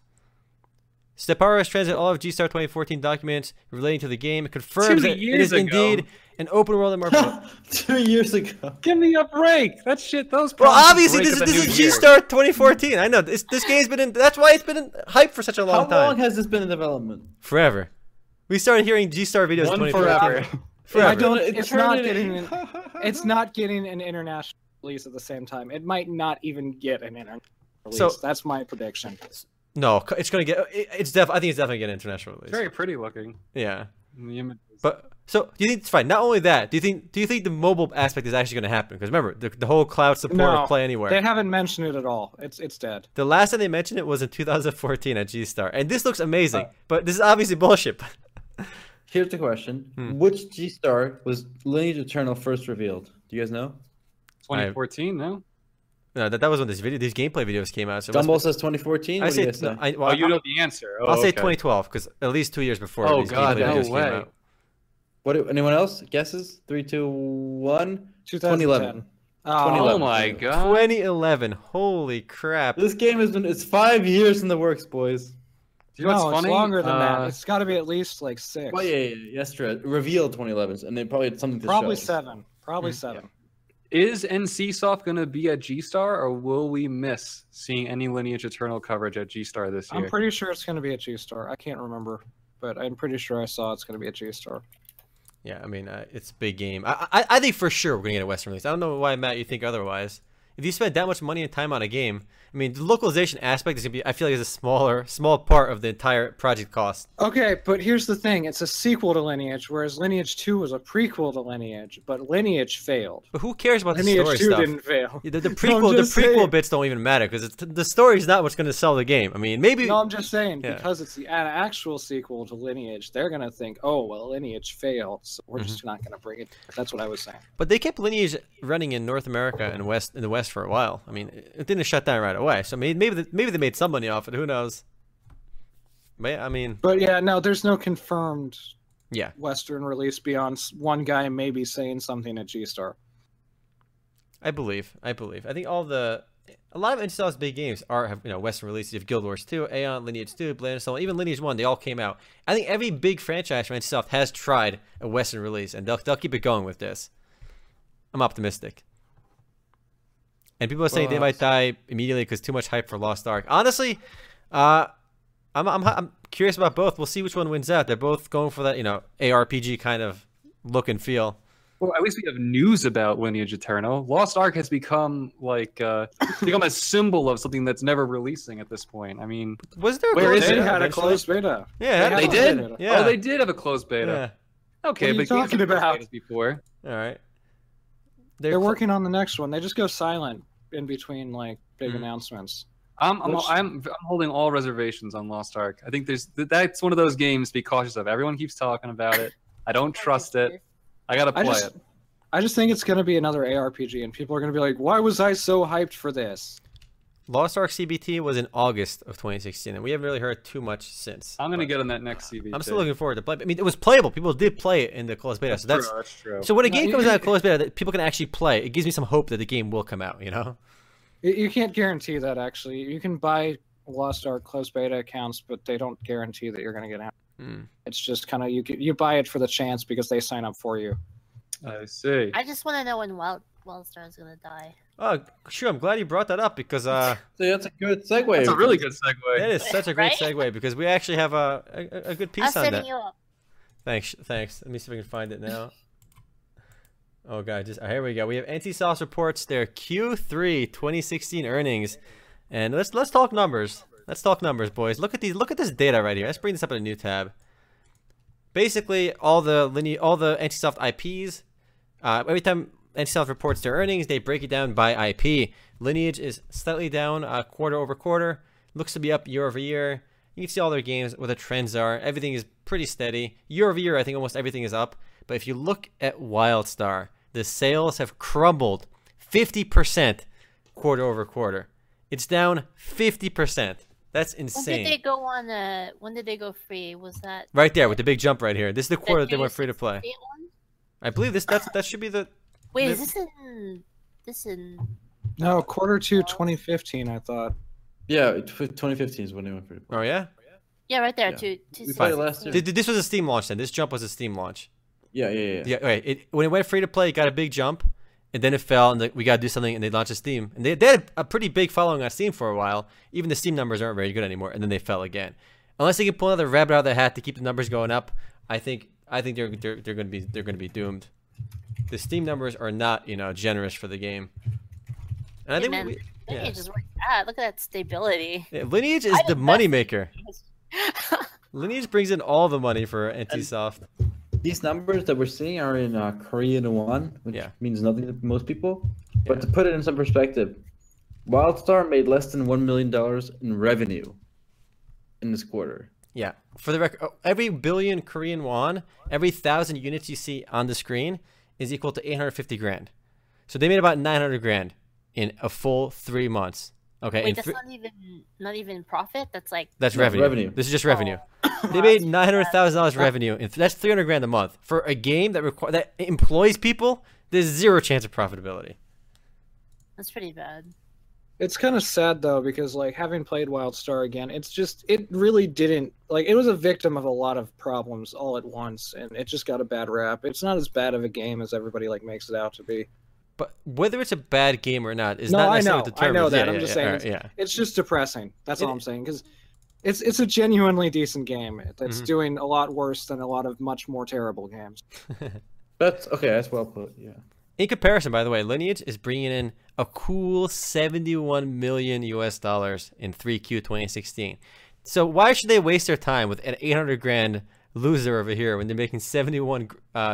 Steparu has translated all of G-Star 2014 documents relating to the game. It confirms that it is indeed an open world MMO. 2 years ago. Give me a break. That shit, those problems. Well, obviously, this is G-Star 2014. I know. This game's been in... That's why it's been in hype for such a long time. How long has this been in development? Forever. We started hearing G-Star videos in 2014. Forever. It's not getting an international release at the same time. It might not even get an international release. So, that's my prediction. No, it's gonna get. I think it's definitely gonna get an international release. Very pretty looking. Yeah. But so do you think it's fine? Not only that, do you think the mobile aspect is actually gonna happen? Because remember, the whole cloud support of Play Anywhere. They haven't mentioned it at all. It's dead. The last time they mentioned it was in 2014 at G-Star, and this looks amazing. But this is obviously bullshit. Here's the question: which G-Star was Lineage Eternal first revealed? Do you guys know? 2014, no. No, that was when these gameplay videos came out. So Dumble says 2014. You know the answer. I'll say 2012 because at least 2 years before. Oh god, no way. Anyone else guesses? 3, 2, 1. 2011. Oh my god. 2011. Holy crap. This game has been. It's 5 years in the works, boys. Do you know what's funny? It's longer than that. It's got to be at least like 6. Well, yesterday revealed 2011, and they probably had something to show. Probably 7. Probably 7. Yeah. Is NCSoft going to be at G-Star, or will we miss seeing any Lineage Eternal coverage at G-Star this year? I'm pretty sure it's going to be at G-Star. I can't remember, but I'm pretty sure I saw it's going to be at G-Star. Yeah, I mean, it's a big game. I think for sure we're going to get a Western release. I don't know why, Matt, you think otherwise. If you spend that much money and time on a game, I mean, the localization aspect is going to be, I feel like, is a small part of the entire project cost. Okay, but here's the thing. It's a sequel to Lineage, whereas Lineage 2 was a prequel to Lineage, but Lineage failed. But who cares about the story stuff? Lineage 2 didn't fail. Yeah, the prequel bits don't even matter, because the story's not what's going to sell the game. I mean, maybe... No, I'm just saying, because it's an actual sequel to Lineage, they're going to think, oh, well, Lineage failed, so we're just not going to bring it. That's what I was saying. But they kept Lineage running in North America and in the West for a while. I mean, it didn't shut down right away. So maybe they made some money off it. Who knows? I mean, but yeah, no, there's no confirmed Western release beyond one guy maybe saying something at G-Star. I believe. I think a lot of NCSoft's big games have Western releases. You have Guild Wars 2, Aeon, Lineage 2, Blade and Soul, even Lineage 1. They all came out. I think every big franchise from NCSoft has tried a Western release, and they'll keep it going with this. I'm optimistic. And people are saying they might die immediately because too much hype for Lost Ark. Honestly, I'm curious about both. We'll see which one wins out. They're both going for that, ARPG kind of look and feel. Well, at least we have news about Lineage Eternal. Lost Ark has become like become a symbol of something that's never releasing at this point. I mean, was there? They had a closed beta. Yeah, they did. Yeah. Oh, they did have a closed beta. Yeah. Okay, what are you talking about before? All right, they're working on the next one. They just go silent in between like big announcements. I'm holding all reservations on Lost Ark. I think that's one of those games to be cautious of. Everyone keeps talking about it. I don't trust it. I gotta play it. I just think it's gonna be another ARPG, and people are gonna be like, why was I so hyped for this? Lost Ark CBT was in August of 2016, and we haven't really heard too much since. I'm gonna get on that next CBT. I'm still looking forward to play. I mean, it was playable. People did play it in the closed beta, that's true. So when a game comes out of closed beta that people can actually play, it gives me some hope that the game will come out. You know, you can't guarantee that. Actually, you can buy Lost Ark closed beta accounts, but they don't guarantee that you're gonna get out. It's just kind of you buy it for the chance because they sign up for you. I see. I just want to know when Wildstar is gonna die. Oh, sure. I'm glad you brought that up because so that's a good segue. That's a really good segue. That is such a great segue because we actually have a good piece on that. Thanks. Let me see if I can find it now. Oh god, here we go. We have NCSoft reports their Q3 2016 earnings, and let's talk numbers. Let's talk numbers, boys. Look at these. Look at this data right here. Let's bring this up in a new tab. Basically, all the NCSoft IPs. Every time NCSoft reports their earnings, they break it down by IP. Lineage is slightly down quarter over quarter. Looks to be up year over year. You can see all their games, what the trends are. Everything is pretty steady. Year over year, I think almost everything is up. But if you look at Wildstar, the sales have crumbled 50% quarter over quarter. It's down 50%. That's insane. When did they go on? When did they go free? Was that right there with the big jump right here? This is the quarter that they went free to play. I believe that should be the. Wait, is this in? No, quarter two 2015, I thought. Yeah, 2015 is when they went free to play. Oh yeah. Yeah, right there. Yeah. This was a Steam launch then. This jump was a Steam launch. Yeah. Right. When it went free to play, it got a big jump, and then it fell, and we got to do something, and they launched a Steam. And they had a pretty big following on Steam for a while. Even the Steam numbers aren't very good anymore, and then they fell again. Unless they can pull another rabbit out of their hat to keep the numbers going up, I think they're going to be doomed. The Steam numbers are not, you know, generous for the game. And I think Lineage is like that. Look at that stability. Yeah, Lineage is the moneymaker. Lineage brings in all the money for NCSoft. These numbers that we're seeing are in Korean won, which means nothing to most people. But to put it in some perspective, Wildstar made less than $1 million in revenue in this quarter. Yeah. For the record, every billion Korean won, every 1,000 units you see on the screen is equal to 850 grand. So they made about 900 grand in a full 3 months. Okay. Wait, that's not even profit. That's like revenue. This is just revenue. They made $900,000 revenue, and that's 300 grand a month for a game that employs people. There's zero chance of profitability. That's pretty bad. It's kind of sad though, because like having played Wildstar again, it really didn't it was a victim of a lot of problems all at once, and it just got a bad rap. It's not as bad of a game as everybody makes it out to be. But whether it's a bad game or not is not necessarily determined. I know that. I'm just saying it's just depressing. That's all I'm saying, because it's a genuinely decent game that's doing a lot worse than a lot of much more terrible games. That's well put. Yeah. In comparison, by the way, Lineage is bringing in a cool $71 million in 3Q 2016. So why should they waste their time with an 800 grand loser over here when they're making 71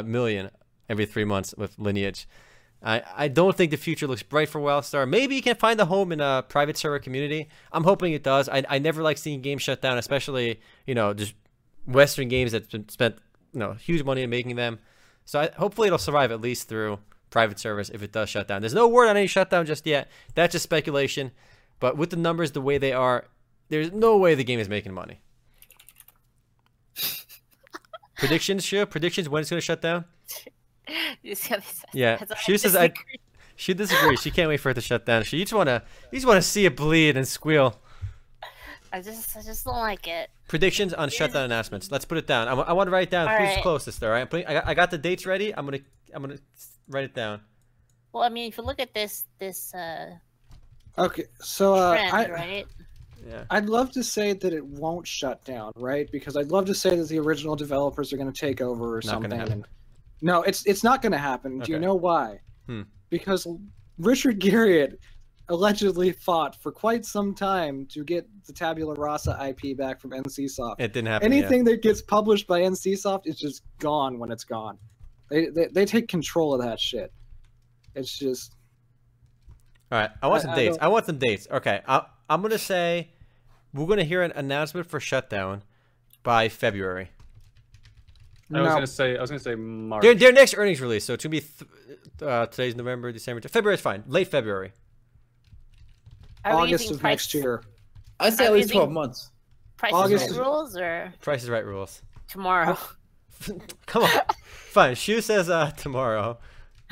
million every 3 months with Lineage? I don't think the future looks bright for Wildstar. Maybe you can find a home in a private server community. I'm hoping it does. I never like seeing games shut down, especially, you know, just Western games that's been spent, you know, huge money in making them. So hopefully it'll survive at least through private servers if it does shut down. There's no word on any shutdown just yet. That's just speculation. But with the numbers the way they are, there's no way the game is making money. Predictions, Shu? Predictions when it's going to shut down? Yeah, Shu says she disagrees. She can't wait for it to shut down. She you just wanna see it bleed and squeal. I just don't like it. Predictions on shutdown announcements. Let's put it down. I want to write down who's closest. All right, I got the dates ready. I'm gonna write it down. Well, I mean, if you look at this. Okay, so trend, right? Yeah. I'd love to say that it won't shut down, right? Because I'd love to say that the original developers are gonna take over or something. No, it's not going to happen. Okay. Do you know why? Because Richard Garriott allegedly fought for quite some time to get the Tabula Rasa IP back from NCSoft. It didn't happen. Anything that gets published by NCSoft is just gone when it's gone. They take control of that shit. It's just. All right, I want some dates. I want some dates. Okay, I'm going to say we're going to hear an announcement for shutdown by February. I was gonna say March. Their next earnings release, so it's gonna be today's November, December, February is fine. Late February. August of next year. I'd say at least 12 months. Price is Right rules or Price is Right rules. Tomorrow. Come on. Fine. Shu says tomorrow.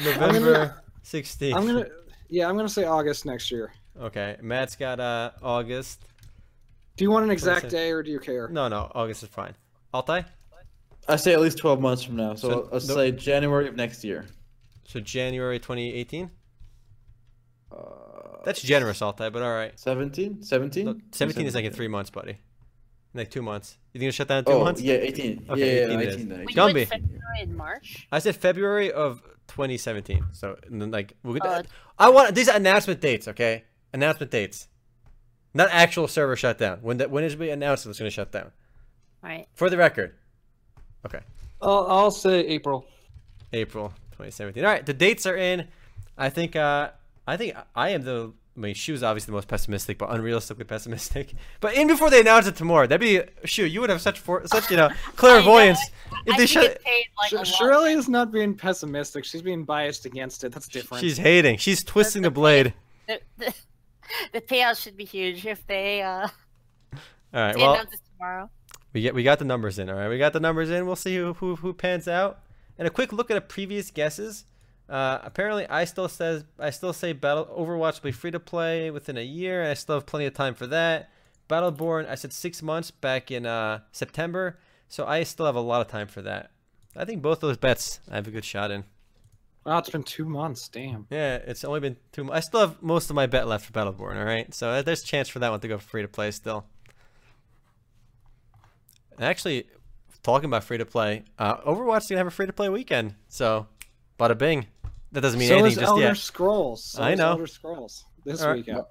November 16th. I'm gonna say August next year. Okay. Matt's got August. Do you want an exact day or do you care? No, August is fine. Altai? I say at least 12 months from now, so I'll say January of next year. So January 2018? That's generous, Altai, but all right. 17? Look, 17 is like in 3 months, buddy. In like 2 months. You think it'll shut down in 2 months? Yeah, 18. Okay, yeah, 18. We Gumby. February and March? I said February of 2017. So, and then, like, we'll get that. I want these are announcement dates, okay? Announcement dates. Not actual server shutdown. When is it announced that it's going to shut down? All right. For the record. Okay. I'll say April. April 2017. All right, the dates are in. I think I am the. I mean, Shu's obviously the most pessimistic, but unrealistically pessimistic. But even before they announce it tomorrow, that'd be Shu. You would have such you know clairvoyance. If they shut. Shirley is not being pessimistic. She's being biased against it. That's different. She's hating. She's twisting the blade. The payout should be huge if they. All right. Well, announce it tomorrow. We got the numbers in. All right, we got the numbers in. We'll see who pans out. And a quick look at the previous guesses. Apparently, I still say Overwatch will be free to play within a year, and I still have plenty of time for that. Battleborn, I said 6 months back in September, so I still have a lot of time for that. I think both those bets I have a good shot in. Wow, it's been 2 months, damn. Yeah, it's only been 2 months. I still have most of my bet left for Battleborn. All right, so there's a chance for that one to go free to play still. Actually, talking about free to play, Overwatch is gonna have a free to play weekend, so. Bada bing. That doesn't mean anything just yet. Scrolls. So I know. Elder Scrolls this weekend.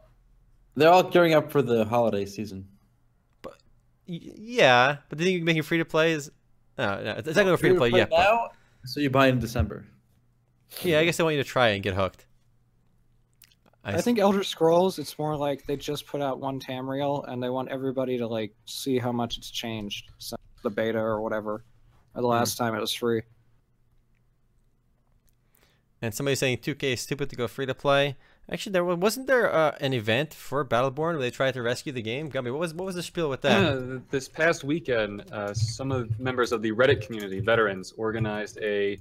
They're all gearing up for the holiday season. But yeah, but do you think making free to play is? No, it's not going to free to play yet. But... So you buy in December. Yeah, I guess they want you to try it and get hooked. I think Elder Scrolls. It's more like they just put out one Tamriel and they want everybody to like see how much it's changed since the beta or whatever, or the last time it was free. And somebody's saying 2K is stupid to go free to play. Actually, wasn't there an event for Battleborn where they tried to rescue the game? Gumby, what was the spiel with that? Yeah, this past weekend, some of the members of the Reddit community, veterans, organized a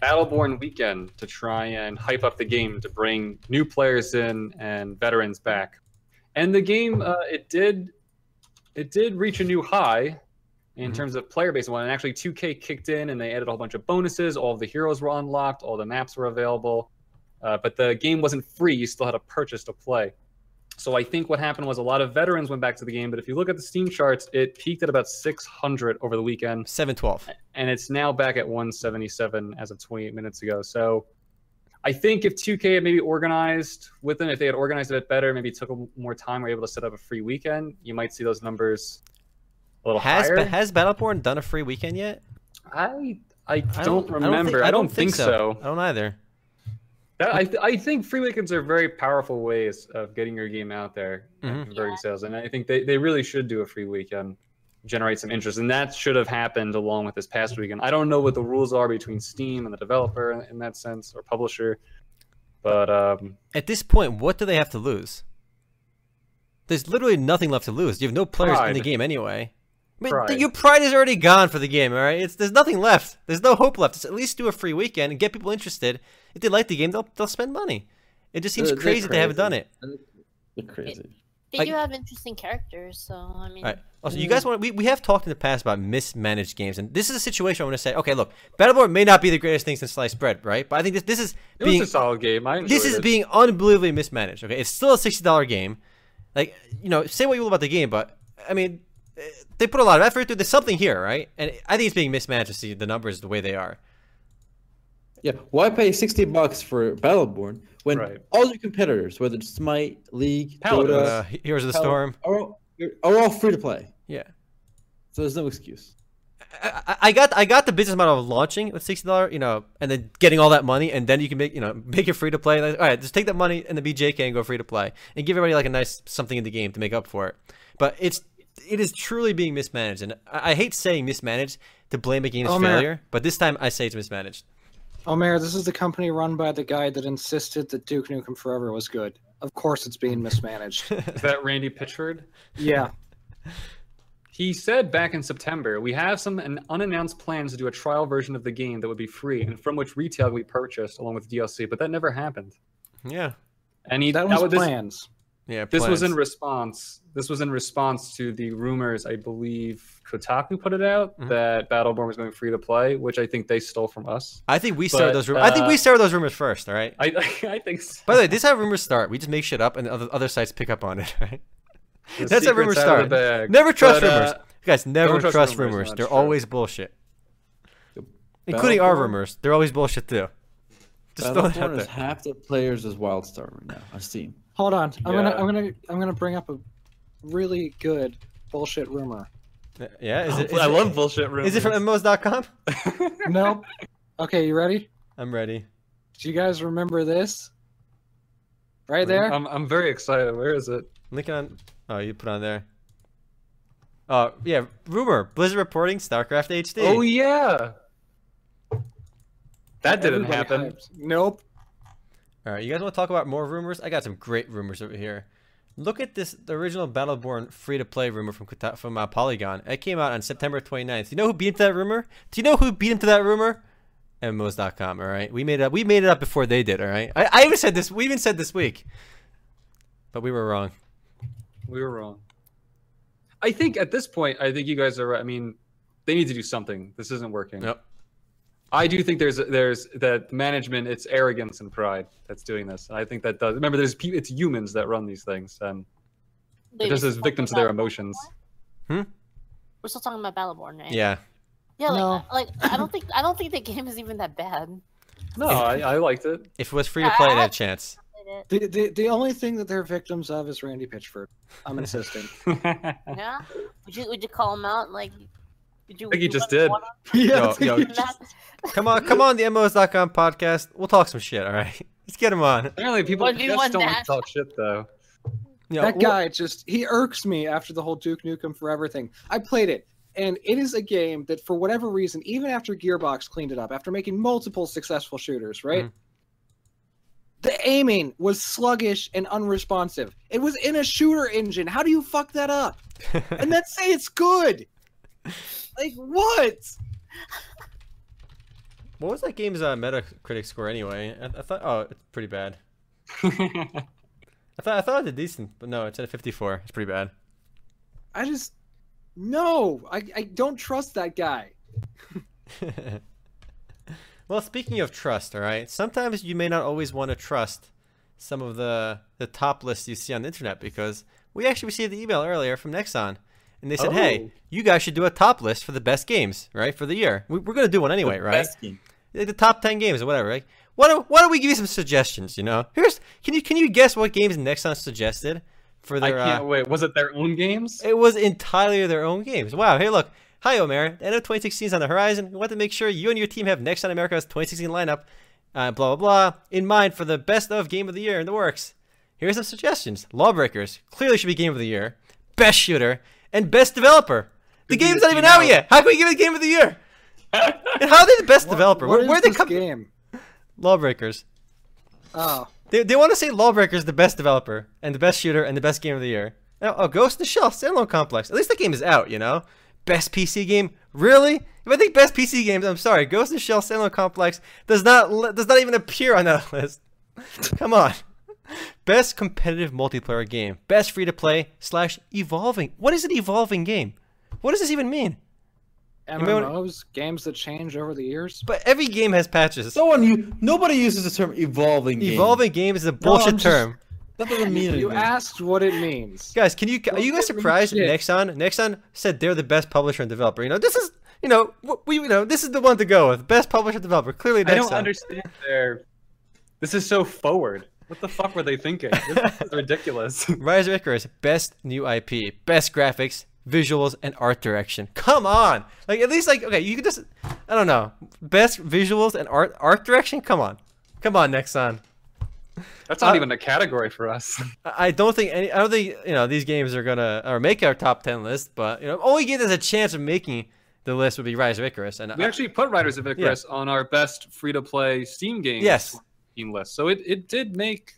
Battleborn weekend to try and hype up the game to bring new players in and veterans back. And the game, it did reach a new high in terms of player base one, and actually 2K kicked in and they added a whole bunch of bonuses. All of the heroes were unlocked, all the maps were available, but the game wasn't free. You still had to purchase to play. So I think what happened was a lot of veterans went back to the game, but if you look at the Steam charts, it peaked at about 600 over the weekend. 712. And it's now back at 177 as of 28 minutes ago. So I think if 2K had maybe organized with them, if they had organized a bit better, maybe took more time, were able to set up a free weekend, you might see those numbers... Has Battleborn done a free weekend yet? I don't remember. I don't think so. I don't either. I think free weekends are very powerful ways of getting your game out there and converting sales. And I think they really should do a free weekend, generate some interest. And that should have happened along with this past weekend. I don't know what the rules are between Steam and the developer in that sense, or publisher. But at this point, what do they have to lose? There's literally nothing left to lose. You have no players in the game anyway. I mean, your pride is already gone for the game, all right? There's nothing left. There's no hope left. Just at least do a free weekend and get people interested. If they like the game, they'll spend money. It just seems crazy they haven't done it. They're crazy. They do have interesting characters, so, I mean... All right. Also, you guys want... We have talked in the past about mismanaged games, and this is a situation I want to say, okay, look, Battleborn may not be the greatest thing since sliced bread, right? But I think this is... It was a solid game. I enjoyed it. This is being unbelievably mismanaged, okay? It's still a $60 game. Like, you know, say what you will about the game, but, I mean... They put a lot of effort into. There's something here, right? And I think it's being mismanaged to see the numbers the way they are. Yeah, why pay $60 for Battleborn when all your competitors, whether it's Smite, League, Dota, Heroes of the Storm, are all free to play? Yeah, so there's no excuse. I got the business model of launching with $60, you know, and then getting all that money, and then you can make it free to play. Like, all right, just take that money and the BJK and go free to play, and give everybody like a nice something in the game to make up for it. But it is truly being mismanaged, and I hate saying mismanaged to blame a game's failure, but this time I say it's mismanaged. Omer, this is the company run by the guy that insisted that Duke Nukem Forever was good. Of course it's being mismanaged. Is that Randy Pitchford? Yeah. He said back in September, we have some unannounced plans to do a trial version of the game that would be free, and from which retail we purchased along with DLC, but that never happened. Yeah. And that was plans. Yeah, this was in response. This was in response to the rumors, I believe Kotaku put it out, that Battleborn was going free to play, which I think they stole from us. I think we started those rumors. I think we started those rumors first. All right. I think so. By the way, this is how rumors start. We just make shit up, and other sites pick up on it. Right? That's how rumors start. Never trust rumors, you guys. Never trust rumors. They're always bullshit. Including our rumors, they're always bullshit too. Just throw it out there. Half the players is Wildstar right now on Steam. Hold on, I'm gonna bring up a really good bullshit rumor. Yeah, I love bullshit rumors. Is it from MOS.com? No. Okay, you ready? I'm ready. Do you guys remember this? Right there. I'm very excited. Where is it? Link on. Oh, you put on there. Yeah, rumor. Blizzard reporting StarCraft HD. Oh yeah. That didn't happen. Hyped. Nope. All right, you guys want to talk about more rumors? I got some great rumors over here. Look at this, the original Battleborn free-to-play rumor from Polygon. It came out on September 29th. Do you know who beat him to that rumor? Do you know who beat him to that rumor? MMOs.com, all right? We made it up before they did, all right? I even said this. We even said this week. But we were wrong. We were wrong. I think at this point, I think you guys are right. I mean, they need to do something. This isn't working. Yep. I do think there's that management, it's arrogance and pride that's doing this. I think that does. Remember, it's humans that run these things. This is victims of their emotions. We're still talking about Battleborn, right? Yeah. Yeah, I don't think the game is even that bad. No, I liked it. If it was free to play, I had a chance. The only thing that they're victims of is Randy Pitchford. I'm insisting. Yeah? Would you call him out? Like, I think he just did. Yeah, yo, come on, the MOS.com podcast. We'll talk some shit, all right? Let's get him on. Apparently, people just don't want to talk shit, though. Yo, that guy he irks me after the whole Duke Nukem Forever thing. I played it, and it is a game that, for whatever reason, even after Gearbox cleaned it up, after making multiple successful shooters, right? The aiming was sluggish and unresponsive. It was in a shooter engine. How do you fuck that up? And then say it's good. Like, what? What was that game's Metacritic score anyway? I thought, oh, it's pretty bad. I thought it did decent, but no, it's at a 54. It's pretty bad. I don't trust that guy. Well, speaking of trust, all right, sometimes you may not always want to trust some of the top lists you see on the internet, because we actually received the email earlier from Nexon. And they said, hey, you guys should do a top list for the best games, right, for the year. We're going to do one anyway, right? Best game. The top 10 games or whatever, right? Why don't we give you some suggestions, you know? Can you guess what games Nexon suggested for their... I can't wait. Was it their own games? It was entirely their own games. Wow. Hey, look. Hi, Omer. The end of 2016 is on the horizon. We want to make sure you and your team have Nexon America's 2016 lineup, blah, blah, blah, in mind for the best of game of the year in the works. Here's some suggestions. Lawbreakers. Clearly should be game of the year. Best shooter. And best developer. The game's not even out yet. How can we give it game of the year? And how are they the best developer? Where did they come from? Lawbreakers. Oh. They want to say Lawbreakers the best developer and the best shooter and the best game of the year. Oh, Ghost in the Shell, standalone complex. At least the game is out, you know. Best PC game? Really? If I think best PC games, I'm sorry. Ghost in the Shell, standalone complex does not even appear on that list. Come on. Best competitive multiplayer game. Best free-to-play / evolving. What is an evolving game? What does this even mean? MMOs, games that change over the years. But every game has patches. Nobody uses the term evolving game. Evolving game is a bullshit term. That doesn't mean it. You asked what it means. Guys, are you guys surprised that Nexon? Nexon said they're the best publisher and developer. You know, this is, you know, this is the one to go with. Best publisher and developer. Clearly Nexon. I don't understand this is so forward. What the fuck were they thinking? This is ridiculous. Riders of Icarus, best new IP, best graphics, visuals, and art direction. Come on! Like, at least, like, okay, you could just, I don't know. Best visuals and art direction? Come on. Come on, Nexon. That's not even a category for us. I don't think, you know, these games are gonna, or make our top 10 list, but, you know, only give us a chance of making the list would be Riders of Icarus. And we actually put Riders of Icarus on our best free-to-play Steam games. Yes. List, so it did make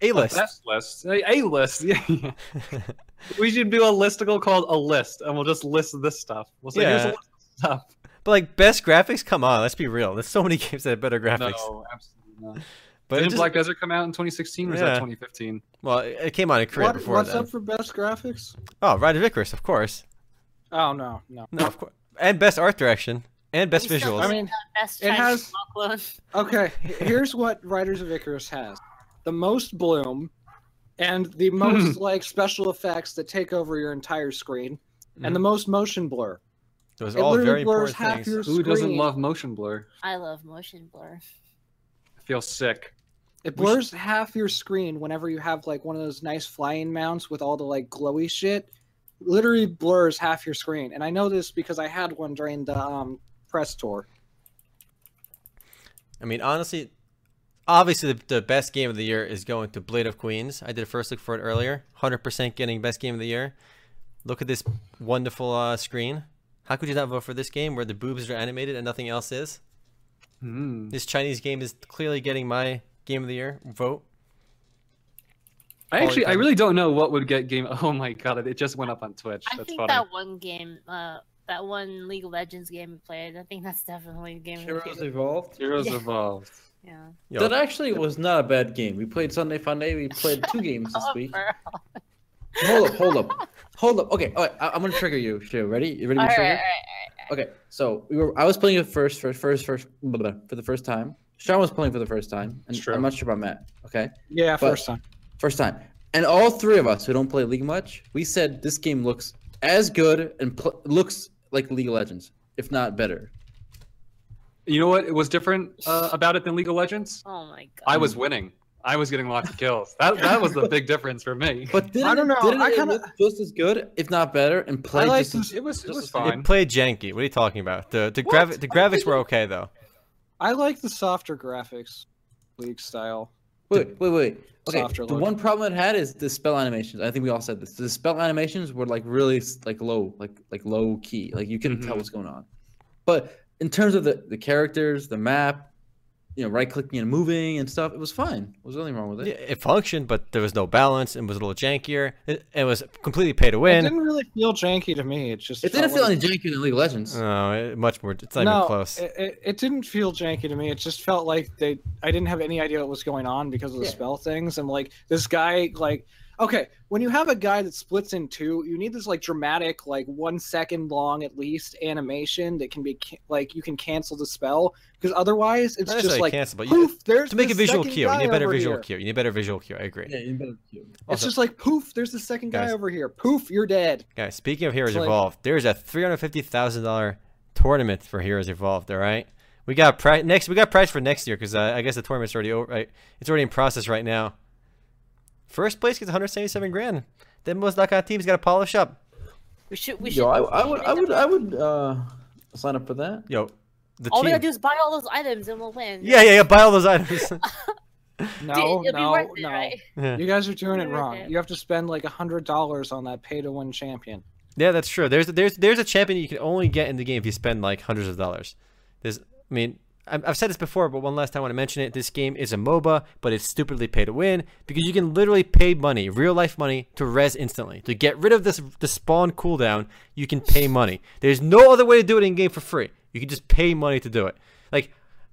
a list. Yeah. We should do a listicle called a list, and we'll just list this stuff. We'll say here's a list of stuff. But like best graphics, come on, let's be real. There's so many games that have better graphics. No, absolutely not. But didn't Black Desert come out in 2016 or was that 2015? Well, it came out in Korea before that. What's up for best graphics? Oh, Riders of Icarus, of course. Oh, no, no. No, of course. And best art direction. And best visuals. I mean, best it has... Okay, here's what Riders of Icarus has. The most bloom and the most like special effects that take over your entire screen and the most motion blur. Those are all very important things. Who doesn't love motion blur? I love motion blur. I feel sick. It blurs half your screen whenever you have like one of those nice flying mounts with all the like glowy shit. Literally blurs half your screen, and I know this because I had one during the press tour. I mean, honestly, obviously the best game of the year is going to Blade of Queens. I did a first look for it earlier. 100% getting best game of the year. Look at this wonderful screen. How could you not vote for this game where the boobs are animated and nothing else is? This Chinese game is clearly getting my game of the year vote. I really don't know what would get game. Oh my god, it just went up on Twitch. That's funny. That one game, that one League of Legends game we played, I think that's definitely the game. Heroes Evolved? Heroes Evolved. Yeah. Yo. That actually was not a bad game. We played Sunday Fun Day. We played two games this week. Hold up. Okay, all right, I'm gonna trigger you. Shu, ready? You ready to trigger? All right. Okay, so I was playing it for the first time. Sean was playing for the first time, and I'm not sure about Matt. Okay. Yeah, first time. And all three of us who don't play League much, we said this game looks as good and looks like League of Legends, if not better. You know what? It was different about it than League of Legends. Oh my god! I was winning. I was getting lots of kills. That was the big difference for me. But didn't, I don't know. Didn't I kinda... it look just as good, if not better, and played just as... It was fine. It played janky. What are you talking about? The graphics were okay though. I like the softer graphics, League style. Wait. Okay, the one problem it had is the spell animations. I think we all said this. The spell animations were like really like low, like low key. Like you couldn't tell what's going on. But in terms of the characters, the map, you know, right clicking and moving and stuff, it was fine. There was nothing wrong with it. Yeah, it functioned, but there was no balance and was a little jankier. It was completely pay to win. It didn't really feel janky to me. It didn't feel any janky than League of Legends. No, much more. It's not even close. It didn't feel janky to me. It just felt like I didn't have any idea what was going on because of the spell things and like this guy like. Okay, when you have a guy that splits in two, you need this like dramatic, like 1 second long at least animation that can be like you can cancel the spell because otherwise it's just like cancel, poof. There's to make a visual cue. You need a better visual cue. You need a better visual cue. I agree. Yeah, you need better cue. Also, it's just like poof. There's the second guy over here. Poof, you're dead. Guys, speaking of Heroes Evolved, there's a $350,000 tournament for Heroes Evolved. All right, we got prize next. We got prize for next year because I guess the tournament's already over. It's already in process right now. First place gets 177 grand. Then MOS.com team's got to polish up. We should. Yo, I would sign up for that. Yo, we gotta do is buy all those items and we'll win. Yeah. Buy all those items. no. Right? Yeah. You guys are doing it wrong. You have to spend like $100 on that pay-to-win champion. Yeah, that's true. There's a champion you can only get in the game if you spend like hundreds of dollars. I've said this before, but one last time I want to mention it. This game is a MOBA, but it's stupidly pay to win because you can literally pay money, real life money, to res instantly. To get rid of the spawn cooldown, you can pay money. There's no other way to do it in game for free. You can just pay money to do it. Like,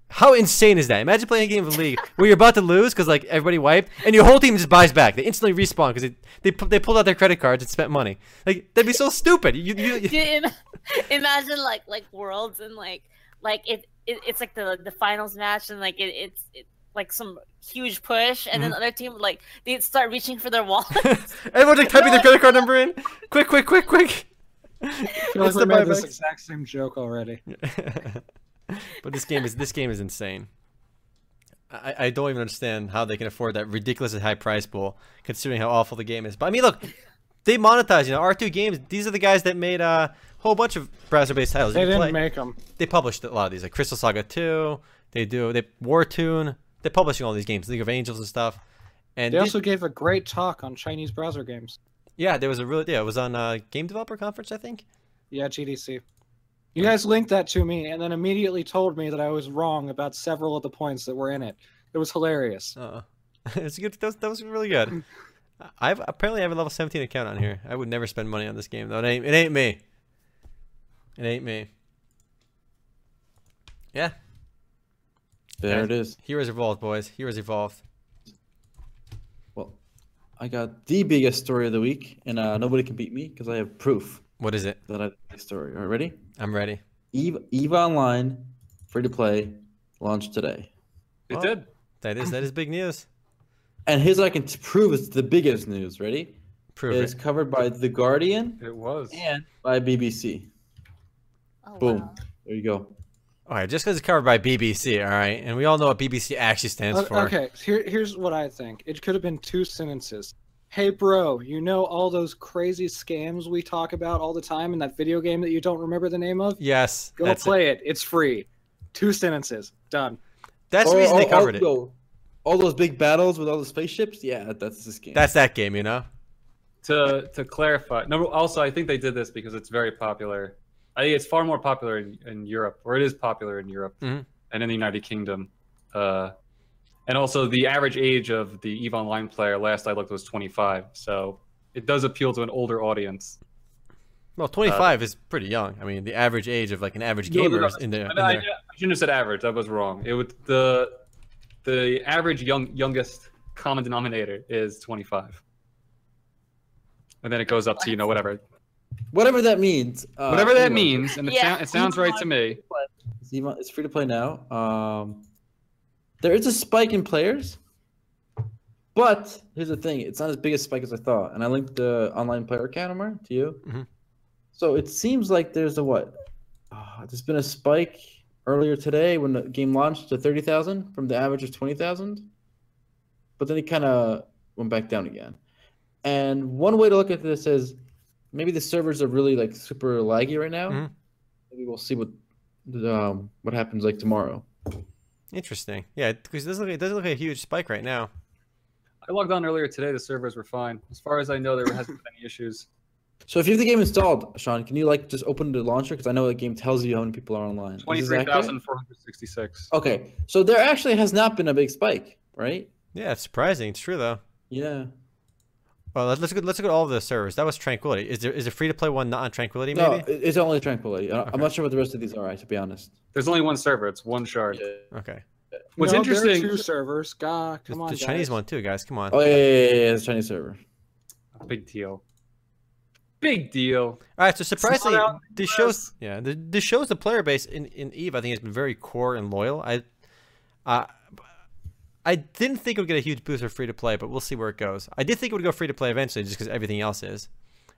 how insane is that? Imagine playing a game of League where you're about to lose because like everybody wiped, and your whole team just buys back. They instantly respawn because they pulled out their credit cards and spent money. Like that'd be so stupid. You imagine like Worlds and like it. It's like the finals match and like it's like some huge push and then the other team they'd start reaching for their wallets. Everyone's like typing their credit card number in. Quick. It's the exact same joke already. But this game is insane. I don't even understand how they can afford that ridiculously high prize pool considering how awful the game is. But I mean, look, they monetize. You know, R2 Games. These are the guys that made whole bunch of browser-based titles. They didn't make them. They published a lot of these, like Crystal Saga 2. They Wartune. They're publishing all these games, League of Angels and stuff. And they also gave a great talk on Chinese browser games. Yeah, there was it was on a Game Developer Conference, I think. Yeah, GDC. You guys linked that to me, and then immediately told me that I was wrong about several of the points that were in it. It was hilarious. It's good. That was really good. I apparently have a level 17 account on here. I would never spend money on this game though. It ain't me. It ain't me. Yeah. There it is. Heroes Evolved, boys. Heroes Evolved. Well, I got the biggest story of the week, and nobody can beat me because I have proof. What is it? That I did the story. Are you ready? I'm ready. EVE Online, free to play, launched today. It did. That is big news. And here's what I can prove is the biggest news. Ready? Prove it. It's covered by The Guardian. It was. And by BBC. Oh, boom. Wow. There you go. All right, just because it's covered by BBC, all right? And we all know what BBC actually stands for. Okay, here's what I think. It could have been two sentences. Hey, bro, you know all those crazy scams we talk about all the time in that video game that you don't remember the name of? Yes. Go play it. It's free. Two sentences. Done. That's the reason they covered it. All those big battles with all the spaceships? Yeah, that's this game. That's that game, you know? To clarify. No, also, I think they did this because it's very popular. I think it's far more popular in Europe, or it is popular in Europe and in the United Kingdom. And also the average age of the EVE Online player, last I looked, was 25. So it does appeal to an older audience. Well, 25 is pretty young. I mean, the average age of like an average gamer is in there. I shouldn't have said average. That was wrong. It would, the average youngest common denominator is 25. And then it goes up to, you know, whatever. Whatever that means. Whatever that means, and it sounds right to me. It's free to play now. There is a spike in players, but here's the thing. It's not as big a spike as I thought. And I linked the online player counter to you. So it seems like there's a what? There's been a spike earlier today when the game launched to 30,000 from the average of 20,000. But then it kind of went back down again. And one way to look at this is, maybe the servers are really like super laggy right now. Maybe we'll see what happens like tomorrow. Interesting. Yeah, because it doesn't look like a huge spike right now. I logged on earlier today. The servers were fine. As far as I know, there hasn't been any issues. So if you have the game installed, Sean, can you like just open the launcher? Because I know the game tells you how many people are online. 23,466. Okay, so there actually has not been a big spike, right? Yeah, it's surprising. It's true though. Yeah. Well, let's look at all of the servers. That was Tranquility. Is there free to play one not on Tranquility? Maybe? No, it's only Tranquility. Okay. I'm not sure what the rest of these are. To be honest, there's only one server. It's one shard. Yeah. Okay. What's interesting? There are two servers. God, come on, the Chinese one too, guys. Come on. Oh yeah, the Chinese server. Big deal. Big deal. All right. So surprisingly, this shows. Yeah, this shows the player base in EVE. I think has been very core and loyal. I didn't think it would get a huge boost for free-to-play, but we'll see where it goes. I did think it would go free-to-play eventually, just because everything else is.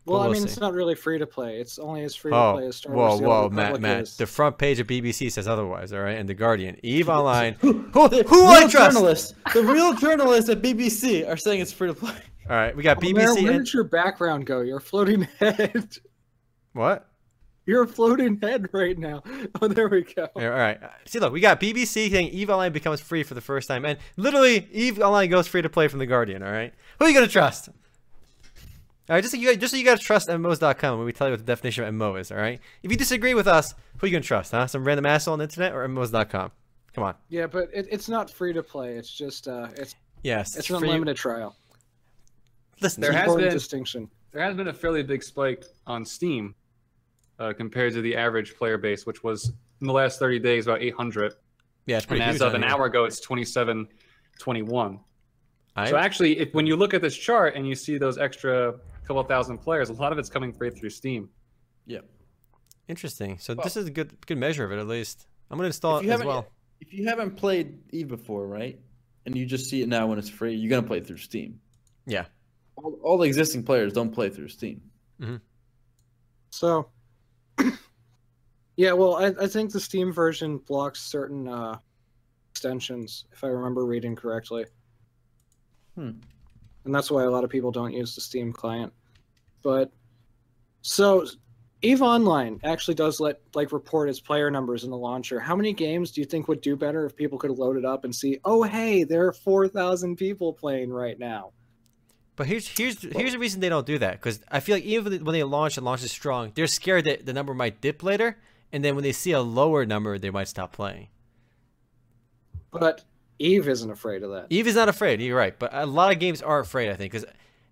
Well, I mean, it's not really free-to-play. It's only as free-to-play as Star Wars. Whoa, Matt. The front page of BBC says otherwise, all right? And The Guardian. EVE Online. Who I trust? The real journalists at BBC are saying it's free-to-play. All right, we got BBC. Where did your background go? You're a floating head. What? You're a floating head right now. Oh, there we go. All right. See, look, we got BBC saying EVE Online becomes free for the first time. And literally, EVE Online goes free to play from The Guardian, all right? Who are you going to trust? All right, just so you got to trust MOS.com when we tell you what the definition of MO is, all right? If you disagree with us, who are you going to trust, huh? Some random asshole on the internet or MOS.com? Come on. Yeah, but it's not free to play. It's just it's an unlimited trial. Listen, there has been a distinction. There has been a fairly big spike on Steam. Compared to the average player base, which was in the last 30 days about 800. Yeah, it's pretty huge. And as of an hour ago, it's 2721. So actually, when you look at this chart and you see those extra couple thousand players, a lot of it's coming right through Steam. Yeah. Interesting. So this is a good measure of it, at least. I'm going to install it as well. If you haven't played EVE before, right, and you just see it now when it's free, you're going to play it through Steam. Yeah. All the existing players don't play through Steam. So... Yeah, well, I think the Steam version blocks certain extensions, if I remember reading correctly. And that's why a lot of people don't use the Steam client. But so EVE Online actually does report its player numbers in the launcher. How many games do you think would do better if people could load it up and see, oh hey, there are 4,000 people playing right now? But here's the reason they don't do that, because I feel like even when they launch and launches strong, they're scared that the number might dip later, and then when they see a lower number, they might stop playing. But EVE isn't afraid of that. EVE is not afraid. You're right, but a lot of games are afraid, I think, because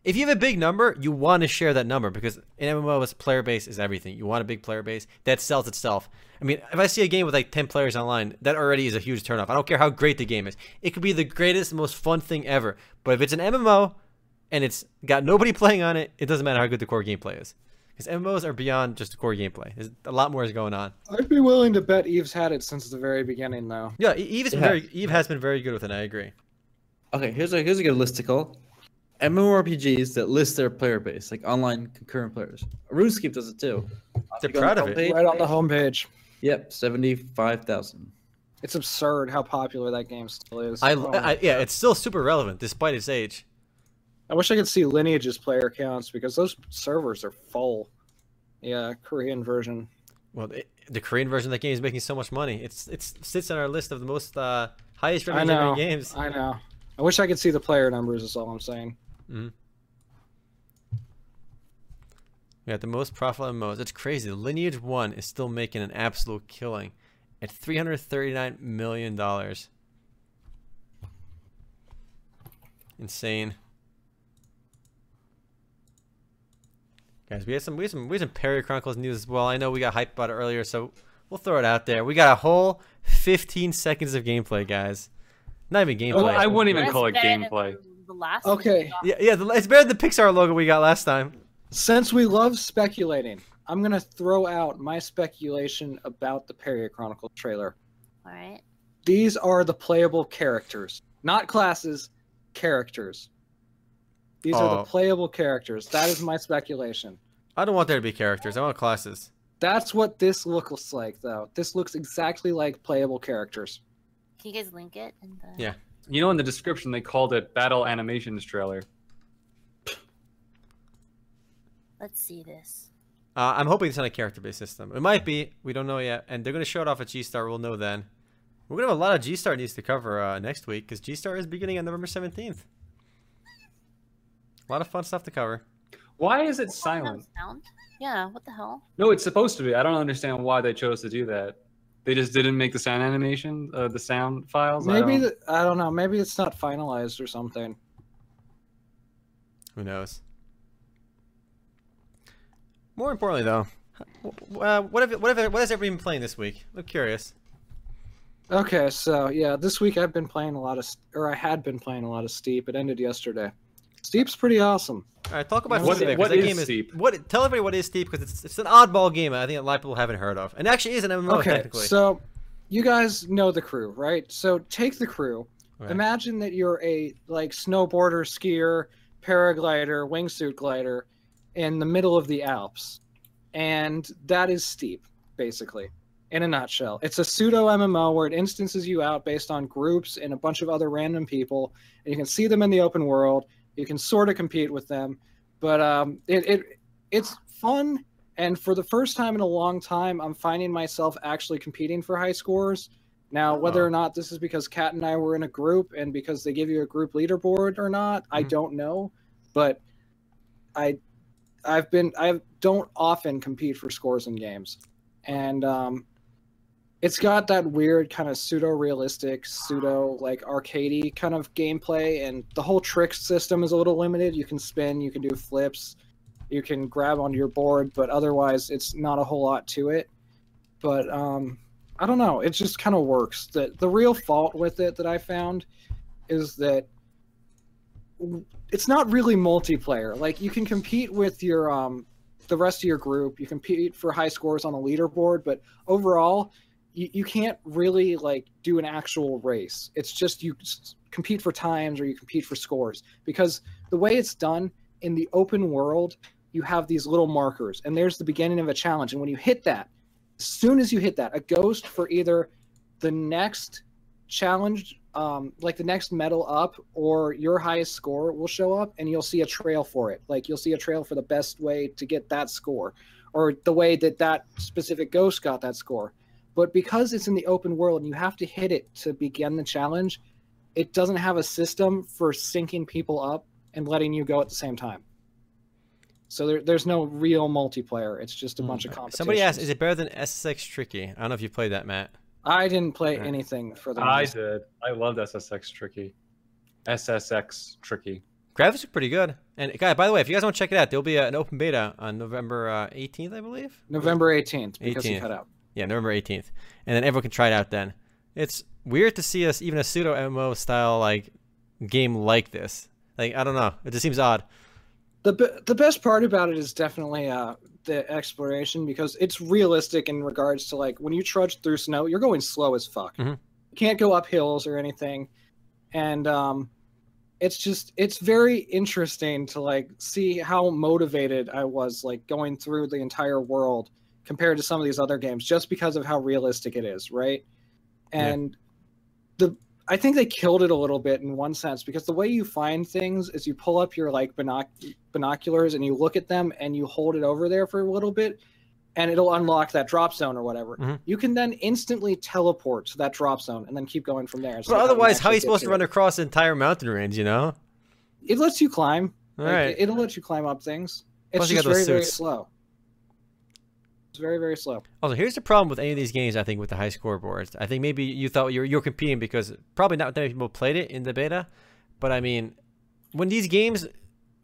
If you have a big number, you want to share that number, because an MMO's player base is everything. You want a big player base that sells itself. I mean, if I see a game with like 10 players online, that already is a huge turnoff. I don't care how great the game is. It could be the greatest, most fun thing ever. But if it's an MMO and it's got nobody playing on it, it doesn't matter how good the core gameplay is. Because MMOs are beyond just the core gameplay. There's a lot more is going on. I'd be willing to bet EVE's had it since the very beginning, though. Yeah, EVE has been very good with it, I agree. Okay, here's a good listicle. MMORPGs that list their player base, like online concurrent players. RuneScape does it too. They're proud of it. Right on the homepage. Yep, 75,000. It's absurd how popular that game still is. Yeah, it's still super relevant despite its age. I wish I could see Lineage's player counts, because those servers are full. Yeah, Korean version. Well, the Korean version of that game is making so much money. It sits on our list of the most highest revenue games. I know. I wish I could see the player numbers. Is all I'm saying. Mm-hmm. We got the most profitable MMOs. It's crazy. Lineage 1 is still making an absolute killing at $339 million. Insane. Guys, we had some Perry Chronicles news as well. I know we got hyped about it earlier, so we'll throw it out there. We got a whole 15 seconds of gameplay, guys. Not even gameplay. I wouldn't even call it gameplay. Okay. Yeah, it's better than the Pixar logo we got last time. Since we love speculating, I'm going to throw out my speculation about the Perry Chronicle trailer. All right. These are the playable characters. Not classes, characters. These are the playable characters. That is my speculation. I don't want there to be characters. I want classes. That's what this looks like, though. This looks exactly like playable characters. Can you guys link it? In the... Yeah. You know, in the description, they called it Battle Animations Trailer. Let's see this. I'm hoping it's on a character-based system. It might be. We don't know yet. And they're going to show it off at G-Star. We'll know then. We're going to have a lot of G-Star news to cover next week, because G-Star is beginning on November 17th. A lot of fun stuff to cover. Why is it silent? Yeah, what the hell? No, it's supposed to be. I don't understand why they chose to do that. They just didn't make the sound animation, the sound files. Maybe I don't know. Maybe it's not finalized or something. Who knows? More importantly, though, what has everybody been playing this week? I'm curious. Okay, so yeah, this week I've been playing a lot of, or I had been playing a lot of Steep. It ended yesterday. Steep's pretty awesome. All right, talk about Steep. What is Steep? Tell everybody what is Steep, because it's an oddball game I think a lot of people haven't heard of. And actually is an MMO, technically. Okay, so you guys know the crew, right? So take the crew. Right. Imagine that you're a snowboarder, skier, paraglider, wingsuit glider in the middle of the Alps. And that is Steep, basically, in a nutshell. It's a pseudo-MMO where it instances you out based on groups and a bunch of other random people. And you can see them in the open world. You can sort of compete with them, but it's fun. And for the first time in a long time, I'm finding myself actually competing for high scores. Now, whether or not this is because Kat and I were in a group and because they give you a group leaderboard or not, I don't know. But I don't often compete for scores in games, and it's got that weird kind of pseudo-realistic, pseudo-like arcadey kind of gameplay, and the whole trick system is a little limited. You can spin, you can do flips, you can grab onto your board, but otherwise it's not a whole lot to it. But I don't know, it just kind of works. The real fault with it that I found is that it's not really multiplayer. Like, you can compete with your the rest of your group, you compete for high scores on a leaderboard, but overall, you can't really do an actual race. It's just you compete for times or you compete for scores, because the way it's done in the open world, you have these little markers and there's the beginning of a challenge. And when you hit that, as soon as you hit that, a ghost for either the next challenge, the next medal up or your highest score will show up, and you'll see a trail for it. Like, you'll see a trail for the best way to get that score or the way that that specific ghost got that score. But because it's in the open world and you have to hit it to begin the challenge, it doesn't have a system for syncing people up and letting you go at the same time. So there's no real multiplayer. It's just a bunch of competitions. Somebody asked, is it better than SSX Tricky? I don't know if you played that, Matt. I didn't play anything for the moment. I did. I loved SSX Tricky. Graphics are pretty good. And guys, by the way, if you guys want to check it out, there'll be an open beta on November 18th, I believe. November 18th, because it cut out. Yeah, November 18th. And then everyone can try it out then. It's weird to see us even a pseudo MMO style like game like this. Like, I don't know. It just seems odd. The best part about it is definitely the exploration, because it's realistic in regards to, like, when you trudge through snow, you're going slow as fuck. Mm-hmm. You can't go up hills or anything. And it's just, it's very interesting to, like, see how motivated I was, like, going through the entire world compared to some of these other games, just because of how realistic it is, right? And yeah. I think they killed it a little bit in one sense, because the way you find things is you pull up your, like, binoculars and you look at them and you hold it over there for a little bit and it'll unlock that drop zone or whatever. Mm-hmm. You can then instantly teleport to that drop zone and then keep going from there. So but otherwise, how are you supposed to run across the entire mountain range, you know? It lets you climb. All right. It'll let you climb up things. It's just very, very slow. It's very, very slow. Also, here's the problem with any of these games, I think, with the high scoreboards. I think maybe you thought you're competing because probably not that many people played it in the beta. But, I mean, when these games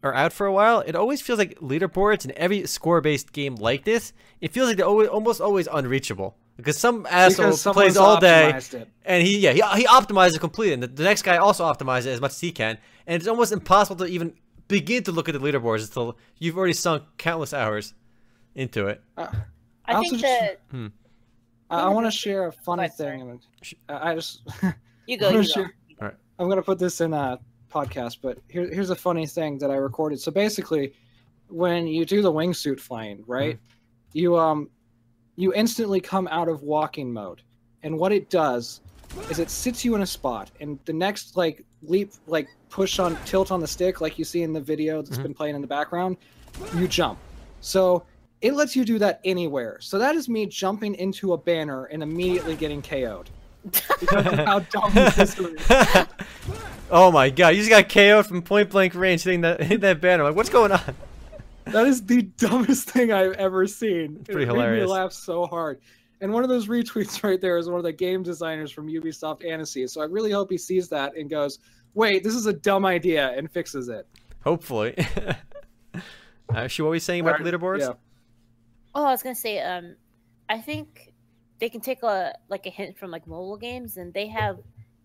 are out for a while, it always feels like leaderboards in every score-based game like this, it feels like they're almost always unreachable. Because some asshole plays all day, and he optimizes it completely, and the next guy also optimizes it as much as he can, and it's almost impossible to even begin to look at the leaderboards until you've already sunk countless hours into it. I think that... I want to share a funny thing. I just... You go, you go. All right. I'm going to put this in podcast, but here's a funny thing that I recorded. So basically, when you do the wingsuit flying, right, you instantly come out of walking mode. And what it does is it sits you in a spot, and the next, like, leap, like, push on, tilt on the stick, like you see in the video that's been playing in the background, you jump. So... it lets you do that anywhere. So that is me jumping into a banner and immediately getting KO'd. Because of how dumb this system is. Oh my god, you just got KO'd from point blank range hitting that banner. Like, what's going on? That is the dumbest thing I've ever seen. It's pretty hilarious. It made me laugh so hard. And one of those retweets right there is one of the game designers from Ubisoft Annecy. So I really hope he sees that and goes, wait, this is a dumb idea, and fixes it. Hopefully. What were we saying about leaderboards? Yeah. Oh, I was gonna say, I think they can take a hint from like mobile games, and they have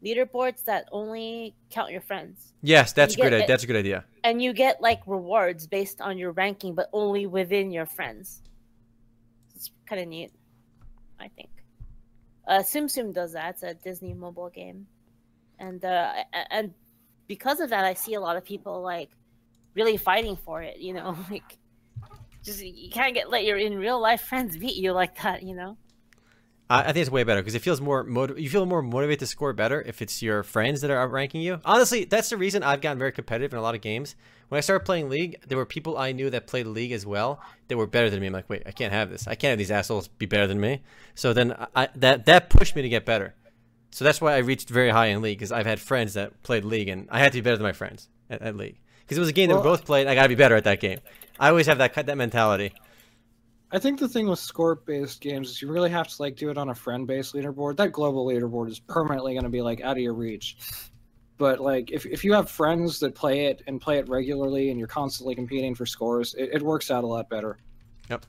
leaderboards that only count your friends. Yes, that's a good idea. And you get like rewards based on your ranking, but only within your friends. It's kind of neat, I think. SimSim does that. It's a Disney mobile game, and because of that, I see a lot of people like really fighting for it. You know, like. Just, you can't let your in real life friends beat you like that, you know. I think it's way better because it feels more you feel more motivated to score better if it's your friends that are outranking you. Honestly, that's the reason I've gotten very competitive in a lot of games. When I started playing League, there were people I knew that played League as well that were better than me. I'm like, wait, I can't have this. I can't have these assholes be better than me. So then that pushed me to get better. So that's why I reached very high in League, because I've had friends that played League and I had to be better than my friends at League. Because it was a game that we both played, and I gotta be better at that game. I always have that mentality. I think the thing with score-based games is you really have to like do it on a friend-based leaderboard. That global leaderboard is permanently going to be like out of your reach. But like if you have friends that play it regularly, and you're constantly competing for scores, it works out a lot better. Yep.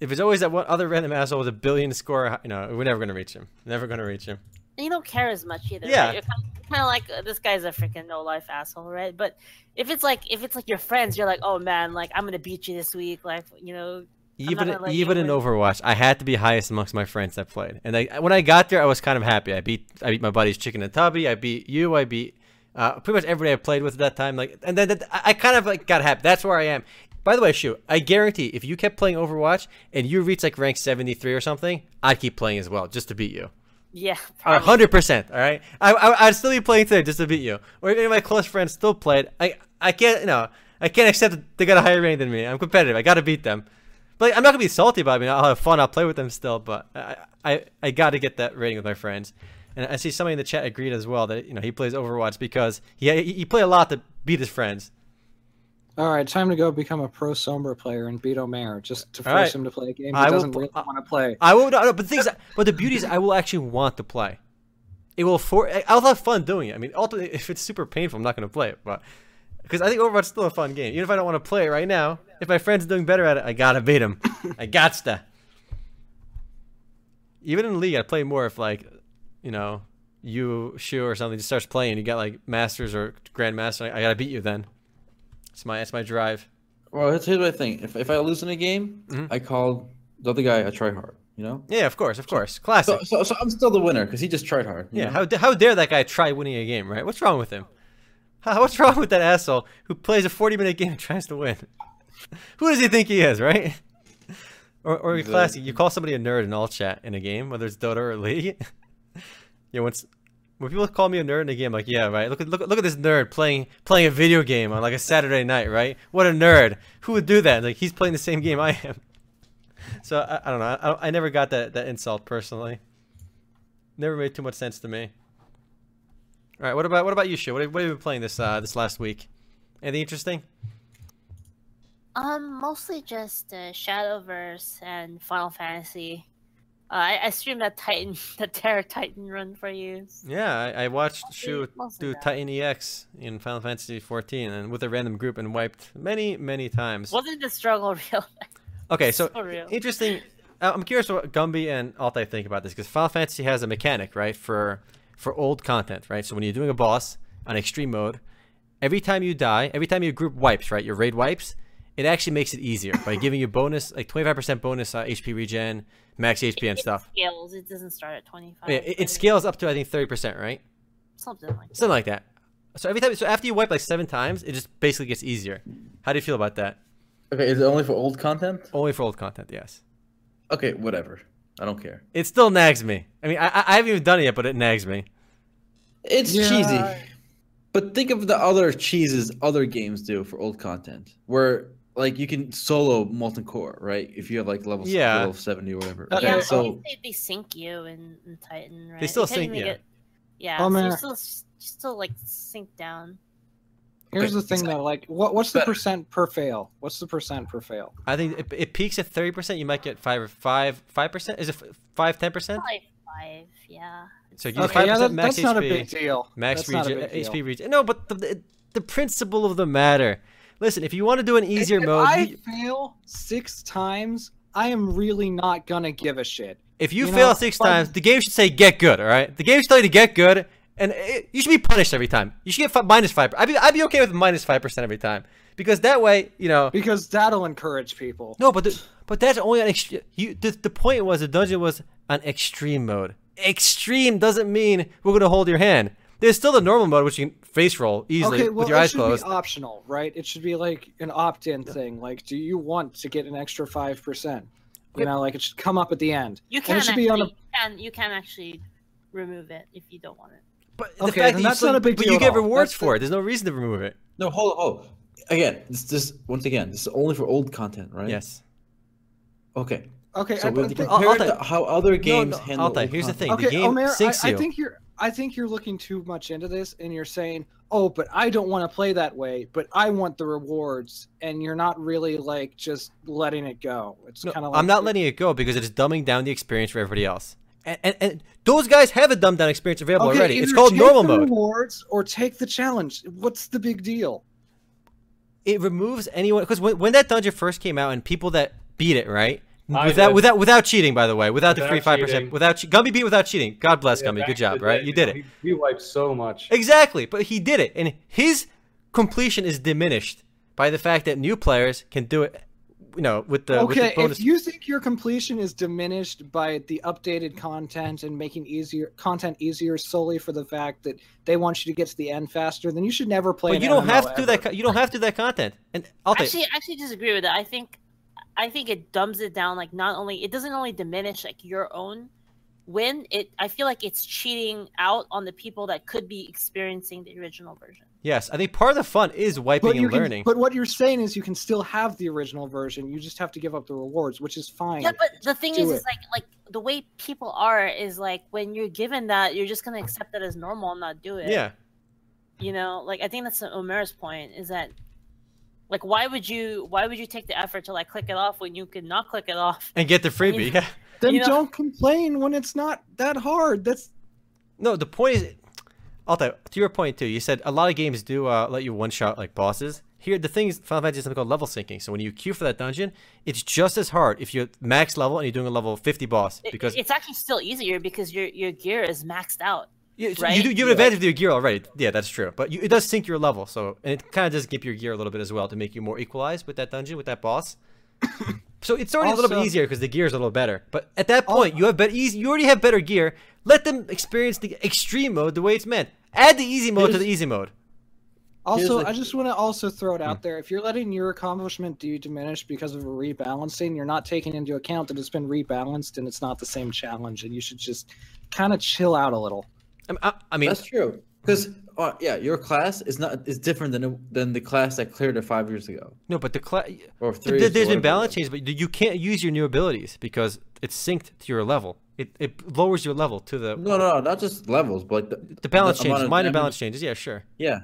If it's always that one other random asshole with a billion score, you know, we're never going to reach him. Never going to reach him. And you don't care as much either. Yeah. Right? You're kind of like, this guy's a freaking no-life asshole, right? But if it's like your friends, you're like, oh man, like I'm gonna beat you this week, like, you know. Even in Overwatch, I had to be highest amongst my friends that played, and when I got there, I was kind of happy. I beat my buddies Chicken and Tubby. I beat you. I beat pretty much everybody I played with at that time. Like, and then I kind of like got happy. That's where I am. By the way, Shu, I guarantee if you kept playing Overwatch and you reached like rank 73 or something, I'd keep playing as well just to beat you. Yeah, 100%. All right, I'd still be playing today just to beat you. Or if any of my close friends still played, I can't, I can't accept that they got a higher rating than me. I'm competitive. I got to beat them. But like, I'm not gonna be salty about it. I mean, I'll have fun. I'll play with them still. But I got to get that rating with my friends. And I see somebody in the chat agreed as well that, you know, he plays Overwatch because he played a lot to beat his friends. All right, time to go become a pro Sombra player and beat Omer just to force him to play a game he doesn't really want to play. I will, no, but the beauty is I will actually want to play. I'll have fun doing it. I mean, ultimately, if it's super painful, I'm not going to play it. But Because I think Overwatch is still a fun game. Even if I don't want to play it right now, if my friend's doing better at it, I gotta beat him. I gotcha. Even in League, I play more if, like, you know, you, Shu, or something just starts playing. You got, like, Masters or Grandmaster. I gotta beat you then. It's my drive. Well, here's my thing. If I lose in a game, I call the other guy a tryhard. You know? Yeah, of course, classic. So I'm still the winner because he just tried hard. Yeah, how dare that guy try winning a game, right? What's wrong with him? What's wrong with that asshole who plays a 40-minute game and tries to win? Who does he think he is, right? Or classic, you call somebody a nerd in all chat in a game, whether it's Dota or League. Yeah, when people call me a nerd in a game, I'm like, yeah, right. Look at this nerd playing a video game on like a Saturday night, right? What a nerd! Who would do that? Like he's playing the same game I am. So I don't know. I never got that insult personally. Never made too much sense to me. All right. What about you, Shu? What have you been playing this last week? Anything interesting? Mostly just Shadowverse and Final Fantasy. I streamed that Titan, the Terra Titan run for you. Yeah, I watched Shu do Titan EX in Final Fantasy XIV and with a random group and wiped many times. Wasn't the struggle real? Okay, so interesting. I'm curious what Gumby and Altai think about this, because Final Fantasy has a mechanic, right, for old content, right? So when you're doing a boss on extreme mode, every time you die, every time your group wipes, right, your raid wipes, it actually makes it easier by giving you bonus, like 25% bonus HP regen, max HP and stuff. It scales. It doesn't start at 25. Yeah, it scales up to, I think, 30%, right? Something like that. So every time, so after you wipe like 7 times, it just basically gets easier. How do you feel about that? Okay, is it only for old content? Only for old content, yes. Okay, whatever. I don't care. It still nags me. I mean, I haven't even done it yet, but it nags me. It's cheesy. But think of the other cheeses other games do for old content, where like you can solo Molten Core, right? If you have like level 70 or whatever. Okay, yeah, so they sync you in Titan, right? They still sync you. Yeah, oh, so you still like sync down. Here's the thing though, like, what's the percent per fail? What's the percent per fail? I think it peaks at 30%. You might get 5%. Is it 5-10%? Probably 5, yeah. So you 5% max HP. That's not a big deal. Max HP regen. No, but the principle of the matter. Listen, if you want to do an easier mode, if I fail 6 times, I am really not gonna give a shit. If you fail 6 times, the game should say get good. All right, the game should tell you to get good. And you should be punished every time. You should get -5%. I'd be okay with -5% every time, because that way, you know. Because that'll encourage people. No, but that's only on extreme. The point was the dungeon was on extreme mode. Extreme doesn't mean we're gonna hold your hand. There's still the normal mode, which you can face roll easily with your eyes closed. Okay, well, it should be optional, right? It should be like an opt-in thing. Like, do you want to get an extra 5%? You know, like it should come up at the end. You can actually remove it if you don't want it. But the fact that that's not a big deal. But you get rewards for it. There's no reason to remove it. No, hold on. Again, this is only for old content, right? Yes. Okay. Okay. So we have to compare to how other games handle it. Here's the thing. The game syncs you. I think you're looking too much into this, and you're saying, "Oh, but I don't want to play that way, but I want the rewards," and you're not really like just letting it go. It's kind of. Like I'm not letting it go because it's dumbing down the experience for everybody else. And those guys have a dumbed down experience available already. It's called normal mode. Rewards or take the challenge. What's the big deal? It removes anyone, because when that dungeon first came out and people that beat it, right? Without cheating, by the way, without the free 5%, Gumby beat without cheating. God bless Gumby, good job, right? You did it. He wiped so much. Exactly, but he did it, and his completion is diminished by the fact that new players can do it. You know, with the bonus. If you think your completion is diminished by the updated content and making content easier solely for the fact that they want you to get to the end faster, then you should never play. But you don't have to do that. You don't have to do that content. And I actually disagree with that. I think it dumbs it down. Like, not only it doesn't only diminish like your own win. I feel like it's cheating out on the people that could be experiencing the original version. Yes, I think part of the fun is wiping and learning. But what you're saying is you can still have the original version. You just have to give up the rewards, which is fine. Yeah, but the thing is like the way people are is like when you're given that, you're just gonna accept that as normal and not do it. Yeah. You know, like I think that's Omer's point is that like why would you take the effort to like click it off when you could not click it off and get the freebie? Yeah. Then don't complain when it's not that hard. That's the point is. Altai, to your point too, you said a lot of games do let you one-shot like bosses. Here, the thing is, Final Fantasy is something called level syncing. So when you queue for that dungeon, it's just as hard if you're max level and you're doing a level 50 boss, because it's actually still easier because your gear is maxed out. Yeah, right? You do give an advantage to your gear already. Yeah, that's true. But it does sync your level, so, and it kind of does give your gear a little bit as well to make you more equalized with that dungeon, with that boss. So it's already also a little bit easier because the gear is a little better. But at that point, you already have better gear. Let them experience the extreme mode the way it's meant. Add the easy mode to the easy mode. Also, I just want to also throw it out there. If you're letting your accomplishment diminish because of a rebalancing, you're not taking into account that it's been rebalanced and it's not the same challenge. And you should just kind of chill out a little. I mean, that's true. Because yeah, your class is different than the class that cleared it 5 years ago. No, but the class there's been balance changes, but you can't use your new abilities because it's synced to your level. It lowers your level to the no, not just levels, but the balance changes, minor balance changes. Yeah, sure. Yeah.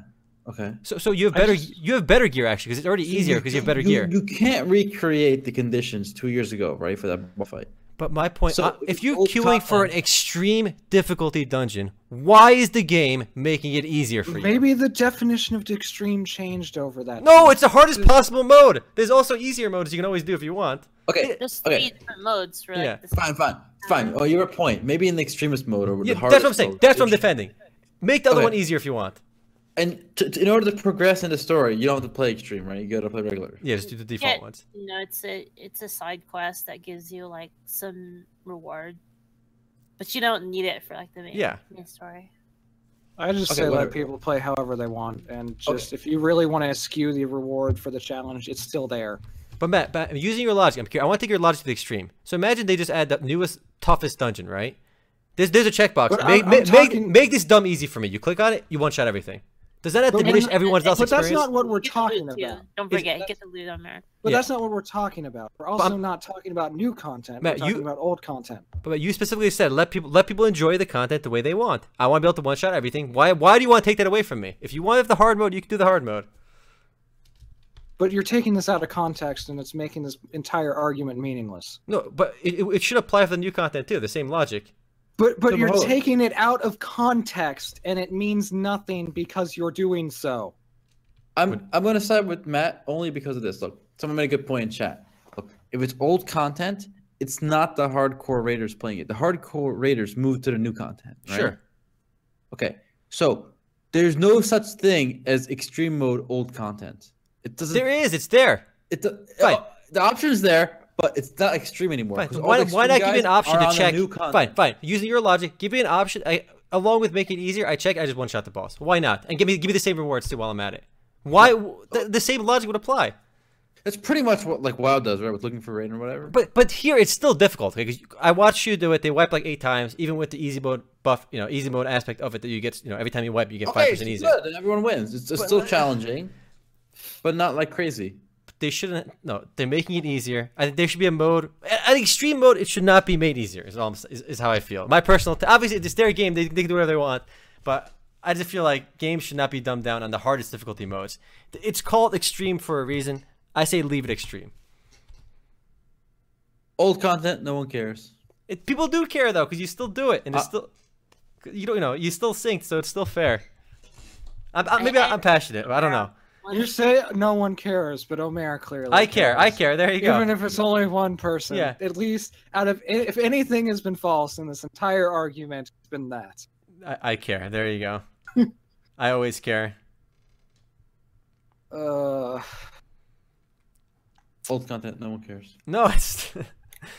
Okay. So you have better gear actually because it's already easier because you have better gear. You can't recreate the conditions 2 years ago, right, for that fight. But my point, so if you're queuing for an extreme difficulty dungeon, why is the game making it easier for you? Maybe the definition of extreme changed over that. No, it's the hardest possible mode. There's also easier modes you can always do if you want. Okay. There's three different modes, right? Yeah. Fine. Oh, you're a point. Maybe in the extremist mode or the hardest. That's what I'm saying. Mode. That's what I'm defending. Make the other one easier if you want. And in order to progress in the story, you don't have to play extreme, right? You got to play regular. Yeah, just do the default ones. You know, it's a side quest that gives you like some reward, but you don't need it for like the main story. I just say let people play however they want, and just if you really want to eschew the reward for the challenge, it's still there. But Matt, using your logic, I'm curious. I want to take your logic to the extreme. So imagine they just add the newest, toughest dungeon, right? There's a checkbox. Make this dumb easy for me. You click on it, you one-shot everything. Does that have to diminish everyone's else experience? But that's not what we're talking about. Don't forget, get the loot on there. But that's not what we're talking about. We're also not talking about new content. Matt, we're talking about old content. But you specifically said let people enjoy the content the way they want. I want to be able to one-shot everything. Why do you want to take that away from me? If you want the hard mode, you can do the hard mode. But you're taking this out of context, and it's making this entire argument meaningless. No, but it should apply for the new content too. The same logic. But you're taking it out of context, and it means nothing because you're doing so. I'm going to side with Matt only because of this. Look, someone made a good point in chat. Look, if it's old content, it's not the hardcore raiders playing it. The hardcore raiders move to the new content, right? Sure. Okay, so there's no such thing as extreme mode old content. It doesn't. There is. It's there. The option is there. But it's not extreme anymore. Fine. Why not give me an option to check? Fine. Using your logic, give me an option. Along with making it easier, I just one-shot the boss. Why not? And give me the same rewards too while I'm at it. Why? The same logic would apply. That's pretty much what like WoW does, right? With looking for raid or whatever. But here it's still difficult because I watched Shu do it. They wipe like 8 times, even with the easy mode buff, you know, easy mode aspect of it that you get. You know, every time you wipe, you get 5% easier. Good, and everyone wins. It's still challenging, but not like crazy. They shouldn't. No, they're making it easier. I think there should be a mode. An extreme mode, it should not be made easier. Is how I feel. My personal. Obviously, it's their game. They can do whatever they want. But I just feel like games should not be dumbed down on the hardest difficulty modes. It's called extreme for a reason. I say leave it extreme. Old content, no one cares. People do care though, because you still do it, and it's still. You know, you still synced, so it's still fair. I'm passionate. But I don't know. You say no one cares, but Omer clearly cares. I care. There you go. Even if it's only one person. Yeah. At least, out of if anything has been false in this entire argument, it's been that. I care. There you go. I always care. Old content, no one cares. No, it's...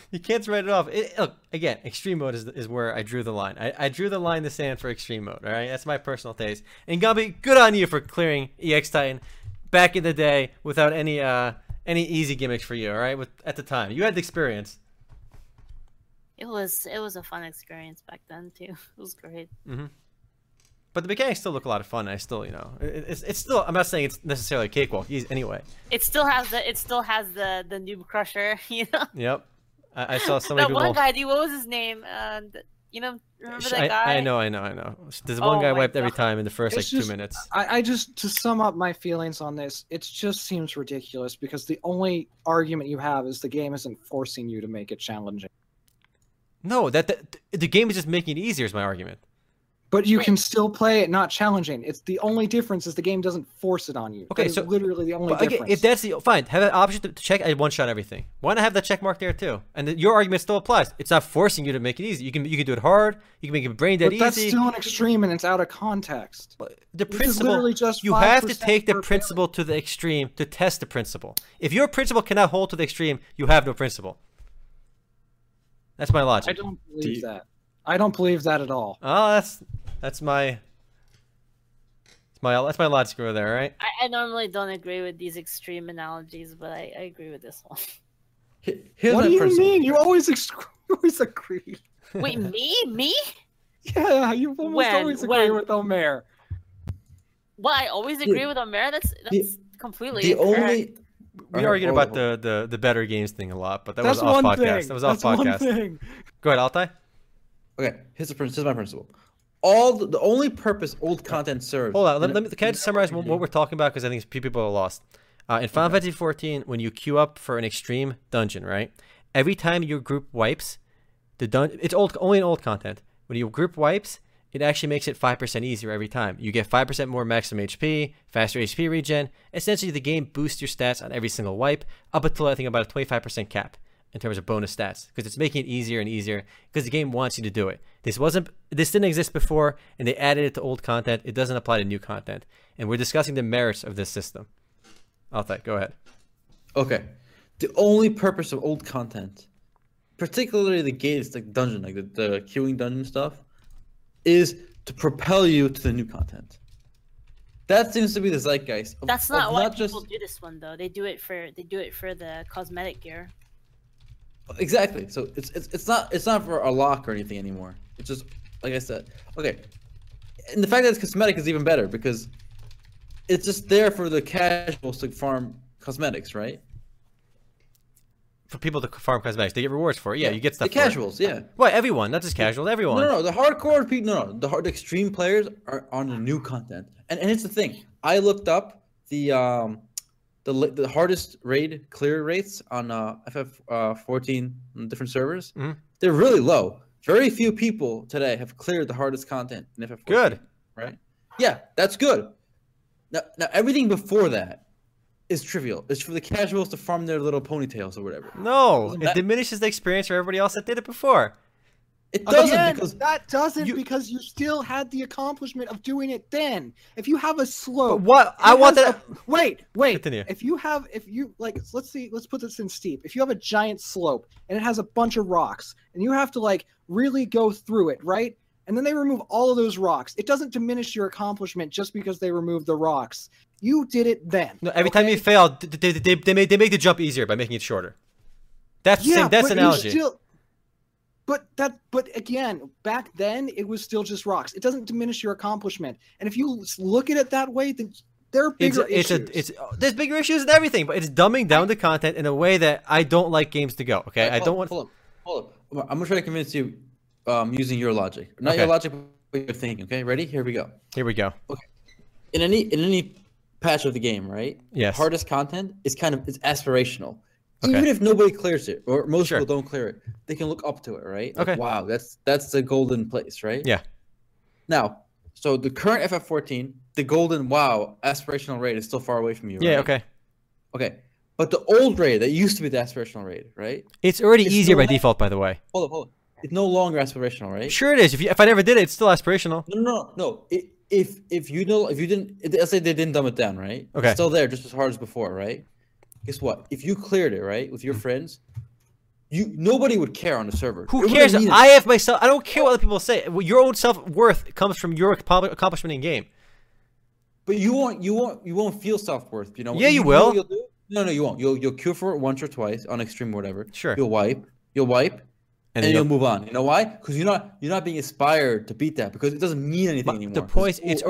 You can't write it off. Look, again, extreme mode is where I drew the line. I drew the line in the sand for extreme mode, all right? That's my personal taste. And Gumby, good on you for clearing EX Titan back in the day without any easy gimmicks for you, all right? At the time, you had the experience. It was a fun experience back then too. It was great. Mm-hmm. But the mechanics still look a lot of fun. I still, you know, it's still. I'm not saying it's necessarily a cakewalk. Anyway, it still has the noob crusher, you know. Yep. I saw somebody. That one guy, what was his name? You know, remember that guy? I know. There's one guy wiped every time in the first like 2 minutes. I just to sum up my feelings on this, it just seems ridiculous because the only argument you have is the game isn't forcing you to make it challenging. No, the game is just making it easier is my argument. But you can still play it not challenging. It's the only difference is the game doesn't force it on you. Okay, so literally the only difference. If that's the fine, have an option to check and one shot everything. Why not have that check mark there too? And your argument still applies. It's not forcing you to make it easy. You can do it hard. You can make it brain dead easy. But that's still an extreme and it's out of context. But the principle, you have to take the principle to the extreme to test the principle. If your principle cannot hold to the extreme, you have no principle. That's my logic. I don't believe that. I don't believe that at all. Oh, that's my logic over there, right? I normally don't agree with these extreme analogies, but I agree with this one. What do you mean? You always agree. Wait, me? Yeah, you almost always agree with Omer. Well, I always agree with Omer. That's completely incorrect. We argued about the better games thing a lot, but that was off podcast. That was off podcast. Go ahead, Altai. Okay, here's my principle. The only purpose old content serves. Hold on, let me. Can I just summarize what we're talking about? Because I think people are lost. In Final Fantasy XIV, when you queue up for an extreme dungeon, right? Every time your group wipes, it's only in old content. When your group wipes, it actually makes it 5% easier every time. You get 5% more maximum HP, faster HP regen. Essentially, the game boosts your stats on every single wipe up until I think about a 25% cap. In terms of bonus stats, because it's making it easier and easier because the game wants you to do it. This didn't exist before, and they added it to old content. It doesn't apply to new content, and we're discussing the merits of this system. Altai, go ahead. Okay, the only purpose of old content, particularly the gates, like dungeon, like the queuing dungeon stuff, is to propel you to the new content. That seems to be the zeitgeist. That's not why people do this one though. They do it for the cosmetic gear. Exactly. So it's not for a lock or anything anymore. It's just like I said. Okay. And the fact that it's cosmetic is even better because it's just there for the casuals to farm cosmetics, right? For people to farm cosmetics, they get rewards for it. Yeah, you get stuff. The casuals, yeah. Well, everyone, not just casuals, everyone. No, the hardcore people. The extreme players are on the new content. And it's the thing. I looked up the hardest raid clear rates on FF14 different servers, they're really low. Very few people today have cleared the hardest content in FF14. Good, right? Yeah, that's good. Now everything before that is trivial. It's for the casuals to farm their little ponytails or whatever. No, it diminishes the experience for everybody else that did it before. It doesn't because you still had the accomplishment of doing it then. If you have a slope, Continue. Let's put this in Steep. If you have a giant slope and it has a bunch of rocks and you have to really go through it, right? And then they remove all of those rocks. It doesn't diminish your accomplishment just because they removed the rocks. You did it then. No, every time you fail, they make the jump easier by making it shorter. That's an analogy. But again, back then it was still just rocks. It doesn't diminish your accomplishment. And if you look at it that way, then there are bigger issues. There's bigger issues in everything, but it's dumbing down the content in a way that I don't like games to go. Okay, Hold up. I'm gonna try to convince you using your logic, your logic, but your thinking. Okay, ready? Here we go. Okay. In any patch of the game, right? Yes. The hardest content is it's aspirational. Okay. Even if nobody clears it, or most people don't clear it, they can look up to it, right? Like, okay. Wow, that's the golden place, right? Yeah. Now, so the current FF14, the golden aspirational raid is still far away from you. Yeah. Right? Okay. But the old raid that used to be the aspirational raid, right? It's already easier by default, by the way. Hold up. It's no longer aspirational, right? Sure, it is. If I never did it, it's still aspirational. No. Let's say they didn't dumb it down, right? Okay. It's still there, just as hard as before, right? Guess what? If you cleared it, right, with your friends, nobody would care on the server. Who cares? I don't care what other people say. Your own self-worth comes from your accomplishment in game. But you won't feel self-worth, you know? Yeah, you will. No, you won't. You'll queue for it once or twice on extreme or whatever. Sure. You'll wipe, and you'll move on. You know why? Because you're not being inspired to beat that because it doesn't mean anything anymore. The point is,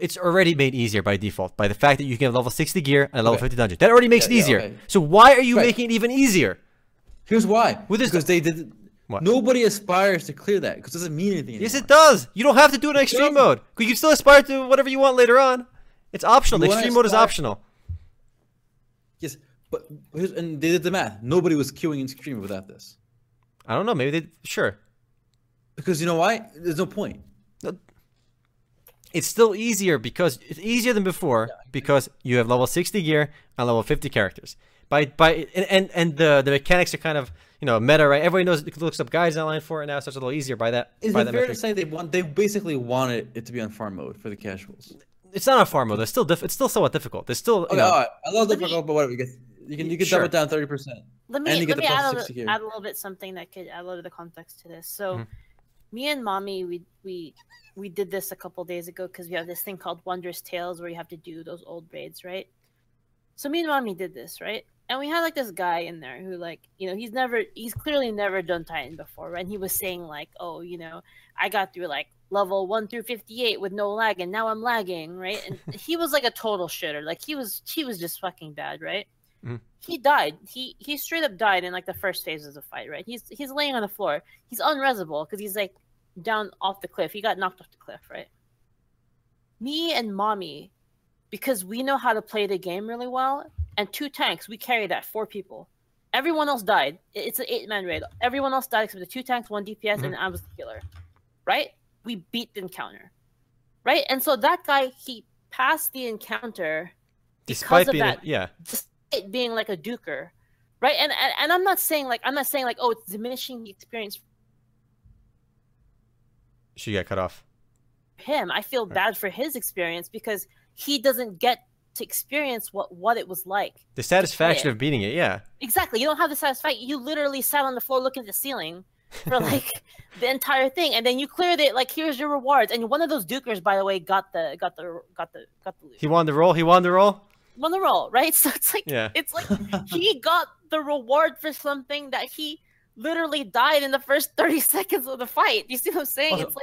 it's already made easier by default by the fact that you can have level 60 gear and a level 50 dungeon. That already makes it easier. Okay. So why are you making it even easier? Here's why. Because they did. What? Nobody aspires to clear that because it doesn't mean anything anymore. Yes, it does. You don't have to do it in extreme mode because you can still aspire to whatever you want later on. It's optional. The extreme mode is optional. Yes, but and they did the math. Nobody was queuing in extreme without this. I don't know. Maybe they... Sure. Because you know why? There's no point. No, It's still easier because it's easier than before because you have level 60 gear and level 50 characters. And the mechanics are kind of, you know, meta, right? Everybody knows, looks up guides online for it now, so it's a little easier by that. Is it fair to say they basically wanted it to be on farm mode for the casuals? It's not on farm mode. It's still somewhat difficult. There's still a little difficult, but whatever. You can dump it down 30%. Let me add a little bit something that could add a little bit of context to this. So, me and Mommy, we did this a couple days ago because we have this thing called Wondrous Tales where you have to do those old raids, right? So me and Mommy did this, right? And we had like this guy in there who, like, you know, he's clearly never done Titan before, right? And he was saying like, oh, you know, I got through like level 1 through 58 with no lag, and now I'm lagging, right? And he was like a total shitter. Like he was just fucking bad, right? Mm. He died. He straight up died in like the first phase of the fight, right? He's laying on the floor. He's unresable because he's like down off the cliff. He got knocked off the cliff, right? Me and Mommy, because we know how to play the game really well, and 2 tanks, we carry that, 4 people. Everyone else died. It's an 8-man raid. Everyone else died except the 2 tanks, 1 DPS, and I was the killer, right? We beat the encounter, right? And so that guy, he passed the encounter despite being that, despite being like a duker, right? And I'm not saying like, oh, it's diminishing the experience. She got cut off. Him, I feel bad for his experience because he doesn't get to experience what it was like. The satisfaction of beating it, yeah. Exactly. You don't have the satisfaction. You literally sat on the floor looking at the ceiling for like the entire thing, and then you cleared it. Like, here's your rewards. And one of those dukers, by the way, got the loot. He won the roll, right? So it's like it's like he got the reward for something that he literally died in the first 30 seconds of the fight. You see what I'm saying? Also, it's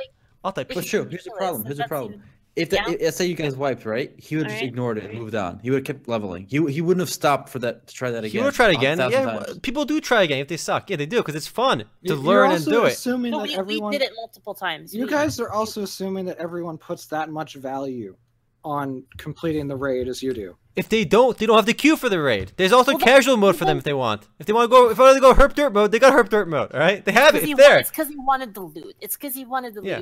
like, but sure, here's the problem. If say you guys wiped, right? He would have just ignored it and moved on. He would have kept leveling. He wouldn't have stopped for that to try that again. He would have tried again. Yeah, people do try again if they suck. Yeah, they do, because it's fun to learn and do it. Assuming that everyone, we did it multiple times. You guys are also assuming that everyone puts that much value on completing the raid as you do. If they don't, have the queue for the raid. There's also casual mode for them if they want. If they want to go, herp dirt mode, they got herp dirt mode. All right, they have it. It's there. It's because he wanted the loot.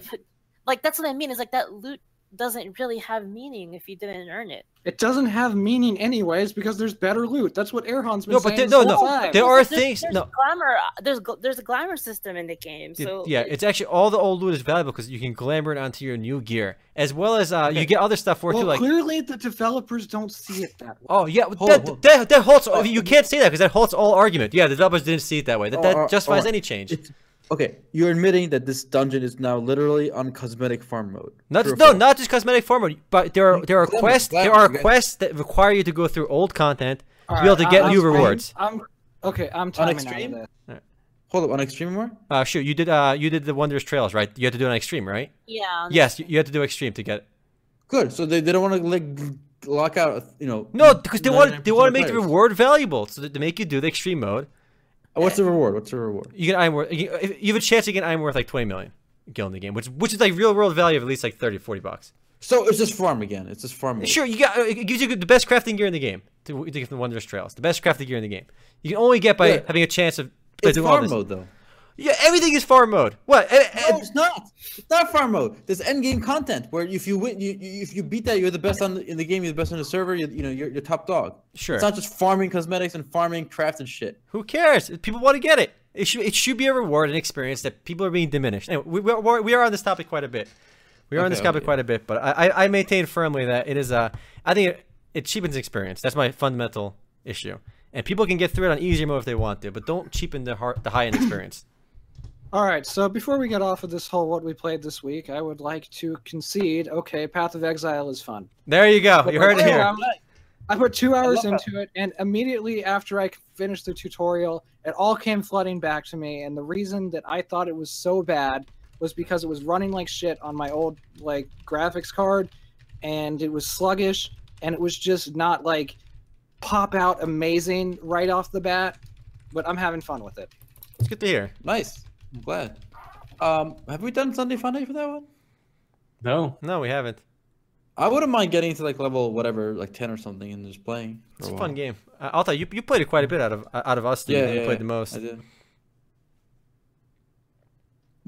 But, like, that's what I mean. Is like that loot doesn't really have meaning if you didn't earn it. It doesn't have meaning anyways because there's better loot. That's what Erhan's been saying. There are things. There's a glamour system in the game. So it's actually all the old loot is valuable because you can glamour it onto your new gear, as well as you get other stuff for it too. Like, clearly the developers don't see it that way. Oh yeah, that halts. You can't say that because that halts all argument. Yeah, the developers didn't see it that way. That justifies any change. Okay, you're admitting that this dungeon is now literally on cosmetic farm mode. Not just cosmetic farm mode, but there are quests that require you to go through old content to be able to get new rewards. I'm timing out of this. Right. Hold up, on extreme more? Sure, you did the Wondrous Trails, right? You had to do it on extreme, right? Yeah. Yes, you had to do extreme to get it. Good. So they don't want to lock out, you know. No, because they want to make the reward valuable, so that they make you do the extreme mode. What's the reward? You get you have a chance to get iron worth like 20 million gil in the game, which is like real world value of at least like 30, 40 bucks. So it's just farm again. Sure, it gives you the best crafting gear in the game to get the Wondrous Trails. The best crafting gear in the game. You can only get by having a chance of doing all this. It's farm mode though. Yeah, everything is farm mode. What? No, it's not. It's not farm mode. There's end game content where if you win, if you beat that, you're the best in the game. You're the best on the server. You're top dog. Sure. It's not just farming cosmetics and farming crafts and shit. Who cares? People want to get it. It should be a reward and experience that people are being diminished. Anyway, we are on this topic quite a bit. But I maintain firmly that it is I think it cheapens experience. That's my fundamental issue. And people can get through it on easier mode if they want to, but don't cheapen the high end experience. All right, so before we get off of this whole what we played this week, I would like to concede, okay, Path of Exile is fun. There you go. You heard it here. I put 2 hours into it, and immediately after I finished the tutorial, it all came flooding back to me, and the reason that I thought it was so bad was because it was running like shit on my old, like, graphics card, and it was sluggish, and it was just not, like, pop-out amazing right off the bat, but I'm having fun with it. It's good to hear. Nice. I'm glad. Have we done Sunday Funday for that one? No, we haven't. I wouldn't mind getting to like level whatever, like 10 or something, and just playing. It's a fun game. Altai, you played it quite a bit out of us. Yeah, you played the most. I did.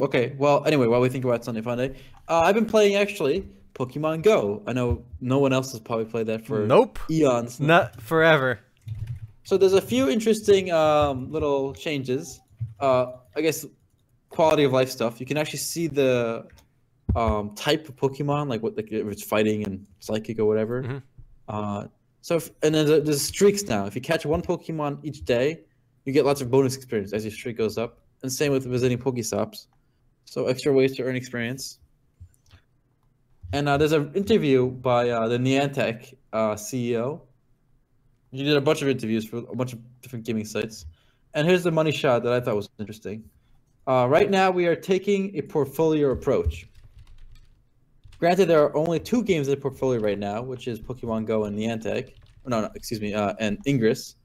Okay, well, anyway, while we think about Sunday Funday, I've been playing, actually, Pokemon Go. I know no one else has probably played that for eons. Not forever. So there's a few interesting little changes. I guess quality of life stuff. You can actually see the type of Pokemon, like what if it's fighting and psychic or whatever. Mm-hmm. And then there's streaks now. If you catch one Pokemon each day, you get lots of bonus experience as your streak goes up. And same with visiting Pokestops. So extra ways to earn experience. And there's an interview by the Niantic CEO. He did a bunch of interviews for a bunch of different gaming sites. And here's the money shot that I thought was interesting. Right now, we are taking a portfolio approach. Granted, there are only two games in the portfolio right now, which is Pokemon Go and Niantic. And Ingress.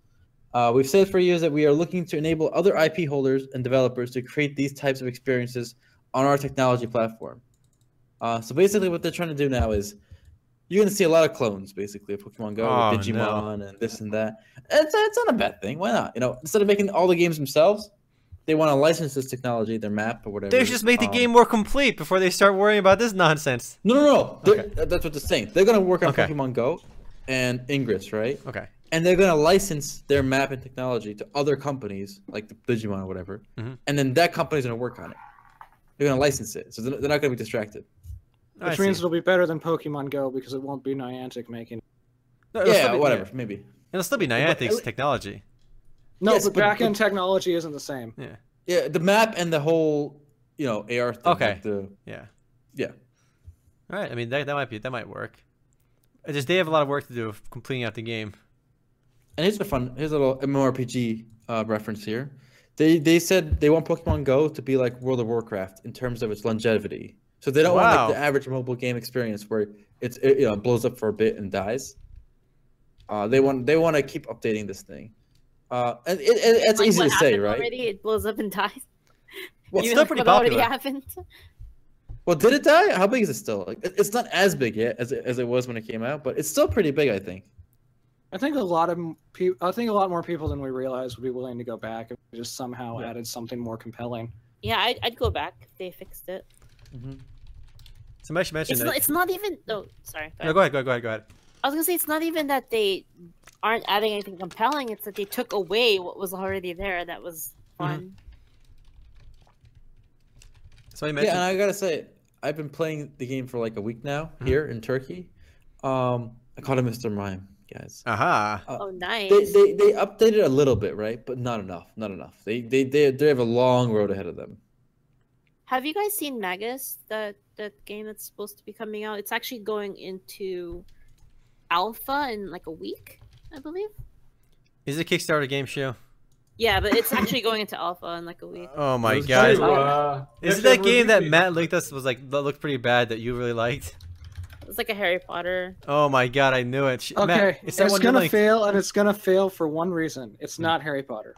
We've said for years that we are looking to enable other IP holders and developers to create these types of experiences on our technology platform. So basically what they're trying to do now is you're going to see a lot of clones, basically, of Pokemon Go, Digimon, and this and that. It's not a bad thing. Why not? You know, instead of making all the games themselves, they want to license this technology, their map, or whatever. They should just make the game more complete before they start worrying about this nonsense. No. Okay. That's what they're saying. They're going to work on Pokemon Go and Ingress, right? Okay. And they're going to license their map and technology to other companies, like Digimon or whatever. Mm-hmm. And then that company's going to work on it. They're going to license it. So they're not going to be distracted. Which means it'll be better than Pokemon Go because it won't be Niantic making it. No, maybe. It'll still be Niantic's technology. No, yes, but back-end technology isn't the same. Yeah. Yeah, the map and the whole, AR thing. Okay. Like yeah. All right. I mean, that might work. They have a lot of work to do of completing out the game. And here's a little MMORPG reference here. They said they want Pokemon Go to be like World of Warcraft in terms of its longevity. So they don't want like the average mobile game experience where it blows up for a bit and dies. They want to keep updating this thing. And it's easy to say, right? Already it blows up and dies. Well, it's still pretty popular. Already happened. Well, did it die? How big is it still? Like it's not as big yet as it was when it came out, but it's still pretty big, I think. I think a lot more people than we realize would be willing to go back if we just somehow added something more compelling. Yeah, I'd go back if they fixed it. Mm-hmm. Somebody should mention that. It's not even. Oh, sorry. No, go ahead. I was gonna say it's not even that they aren't adding anything compelling. It's that they took away what was already there. That was fun. Mm-hmm. So I mentioned. Yeah, and I gotta say, I've been playing the game for like a week now here in Turkey. I caught a Mr. Mime. Guys. Aha. Uh-huh. Oh, nice. They updated a little bit, right? But not enough. They have a long road ahead of them. Have you guys seen Magus, the game that's supposed to be coming out? It's actually going into alpha in like a week, I believe. Is it a Kickstarter game show? Yeah, but it's actually going into alpha in like a week. Oh my god. Is it that game that Matt linked us that looked pretty bad that you really liked? It's like a Harry Potter. Oh my god, I knew it. Okay, Matt, it's gonna fail, and it's gonna fail for one reason. It's not Harry Potter.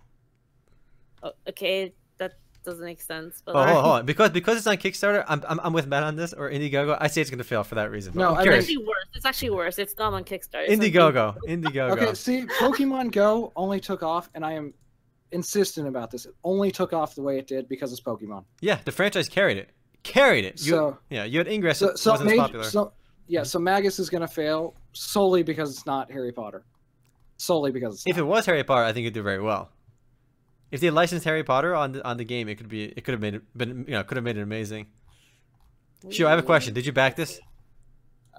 Oh, okay, that doesn't make sense. But hold on. Because it's on Kickstarter, I'm with Matt on this, or Indiegogo. I say it's gonna fail for that reason. No, it's actually worse. It's not on Kickstarter. Indiegogo. Okay, see, Pokemon Go only took off, and I am insistent about this. It only took off the way it did because it's Pokemon. Yeah, the franchise carried it. You had Ingress. So wasn't as popular. Yeah, so Magus is going to fail solely because it's not Harry Potter. If it was Harry Potter, I think it'd do very well. If they licensed Harry Potter on the game, it could have made it amazing. Shu, I have a question. Did you back this? Shu,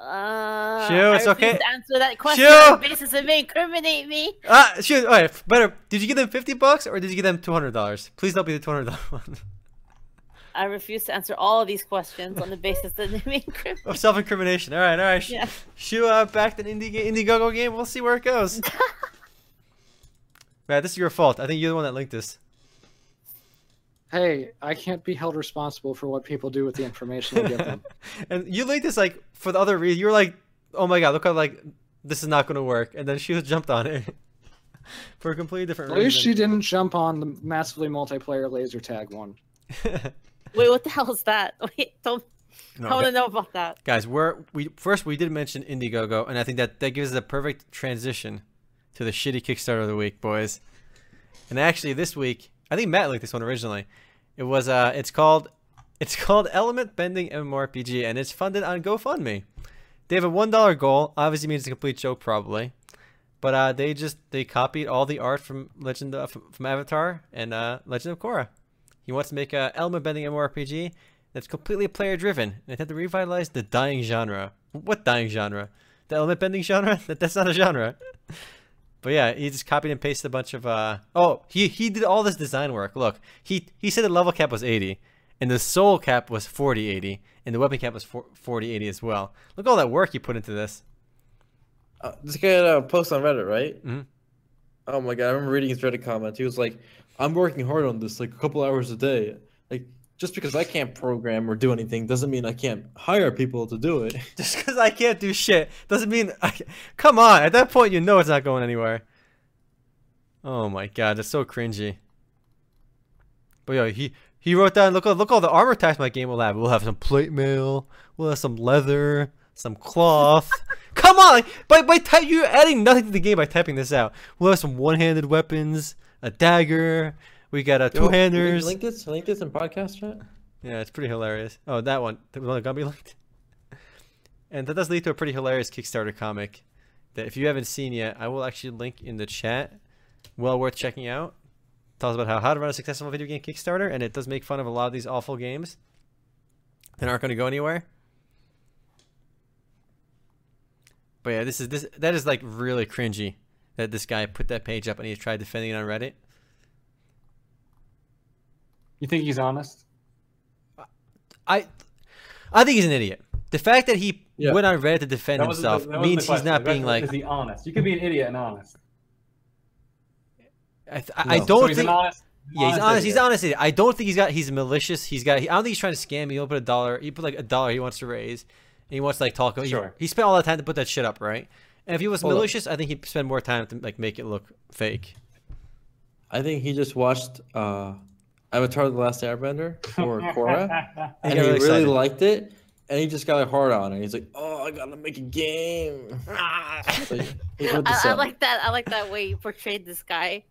it's okay. To answer that question on the basis it may incriminate me. Shu, all right, better. Did you give them $50 or did you give them $200? Please don't be the $200 one. I refuse to answer all of these questions on the basis that they make of self-incrimination. All right. Yeah. Shu backed an Indiegogo game. We'll see where it goes. Man, this is your fault. I think you're the one that linked this. Hey, I can't be held responsible for what people do with the information I give them. And you linked this like for the other reason. You were like, oh my god, look how like this is not going to work, and then Shu jumped on it. For a completely different reason. At least she didn't jump on the massively multiplayer laser tag one. Wait, what the hell is that? Wait, I want to know about that. Guys, we did mention Indiegogo, and I think that gives us a perfect transition to the shitty Kickstarter of the week, boys. And actually, this week, I think Matt liked this one originally. It's called It's called Element Bending MMORPG, and it's funded on GoFundMe. They have a $1 goal. Obviously means a complete joke, probably. But they copied all the art from Avatar and Legend of Korra. He wants to make an element bending MMORPG that's completely player driven, and they had to revitalize the dying genre. What dying genre? The element bending genre? That's not a genre. But yeah, he just copied and pasted a bunch of. Oh, he did all this design work. Look, he said the level cap was 80, and the soul cap was 4080, and the weapon cap was 4080 as well. Look at all that work he put into this. This guy had a post on Reddit, right? Mm-hmm. Oh my god, I remember reading his Reddit comment. He was like, I'm working hard on this, like, a couple hours a day. Like, just because I can't program or do anything doesn't mean I can't hire people to do it. Just because I can't do shit doesn't mean Come on, at that point you know it's not going anywhere. Oh my god, that's so cringy. But yo, he wrote down, look all the armor types my game will have. We'll have some plate mail, we'll have some leather, some cloth. Come on! Like, you're adding nothing to the game by typing this out. We'll have some one-handed weapons, a dagger. We got a two-handers. Link this in podcast chat. Yeah, it's pretty hilarious. Oh, that one. The one that got me linked. And that does lead to a pretty hilarious Kickstarter comic that, if you haven't seen yet, I will actually link in the chat. Well worth checking out. It talks about how to run a successful video game Kickstarter, and it does make fun of a lot of these awful games that aren't going to go anywhere. But yeah, that is like really cringy that this guy put that page up and he tried defending it on Reddit. You think he's honest? I think he's an idiot. The fact that he went on Reddit to defend himself means he's not being like. Is he honest? You can be an idiot and honest. I don't think. Yeah, he's honest. He's honest. I don't think he's malicious. I don't think he's trying to scam me. He'll put $1. He put like $1 he wants to raise. And he wants to like talk about sure. He spent all that time to put that shit up, right? And if he was malicious, I think he'd spend more time to like make it look fake. I think he just watched Avatar: The Last Airbender or Korra, and he really liked it, and he just got a hard on it. He's like, "Oh, I gotta make a game." So I like that way you portrayed this guy.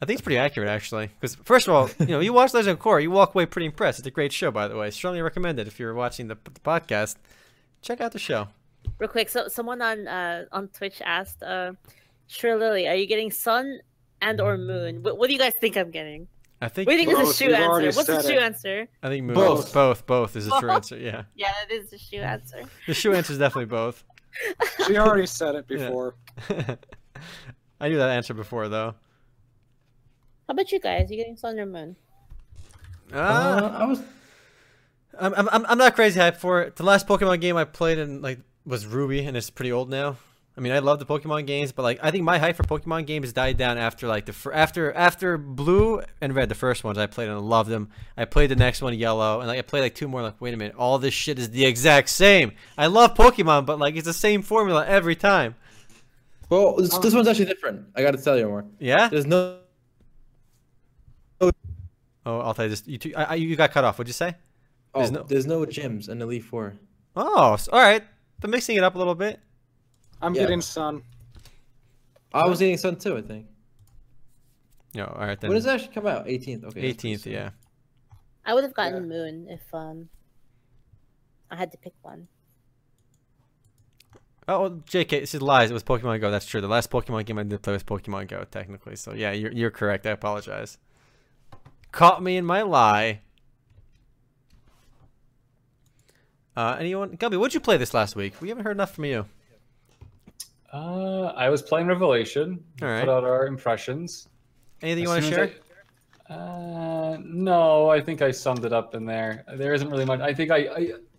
I think it's pretty accurate, actually. Because first of all, you watch Legend of Korra, you walk away pretty impressed. It's a great show, by the way. Strongly recommend it if you're watching the podcast. Check out the show. Real quick, so someone on Twitch asked, "Sure, Lily, are you getting sun and or moon? What do you guys think I'm getting?" I think. What do you think is a Shu answer? What's the Shu answer? I think moon. Both is a true answer. Yeah. Yeah, that is the Shu answer. The Shu answer is definitely both. She already said it before. Yeah. I knew that answer before, though. How about you guys? Are you getting sun or moon? I'm not crazy hyped for it. The last Pokemon game I played in like was Ruby, and it's pretty old now. I mean, I love the Pokemon games, but like I think my hype for Pokemon games died down after like after Blue and Red, the first ones I played and I loved them. I played the next one, Yellow, and like I played like two more. Like, wait a minute, all this shit is the exact same. I love Pokemon, but like it's the same formula every time. Well, this one's actually different. I gotta tell you more. Yeah. There's no. Oh, I'll tell you this. You got cut off. What'd you say? Oh, there's no gyms in Elite Four. Oh, all right. But mixing it up a little bit. I'm getting sun. I was getting sun too, I think. No, all right then. When does it actually come out? 18th. Okay. 18th, yeah. I would have gotten moon if I had to pick one. Oh, JK, this is lies. It was Pokemon Go. That's true. The last Pokemon game I did play was Pokemon Go, technically. So yeah, you're correct. I apologize. Caught me in my lie. Anyone? Gumby, what'd you play this last week? We haven't heard enough from you. I was playing Revelation. All right. Put out our impressions. Anything you want to share? No, I think I summed it up in there. There isn't really much. I think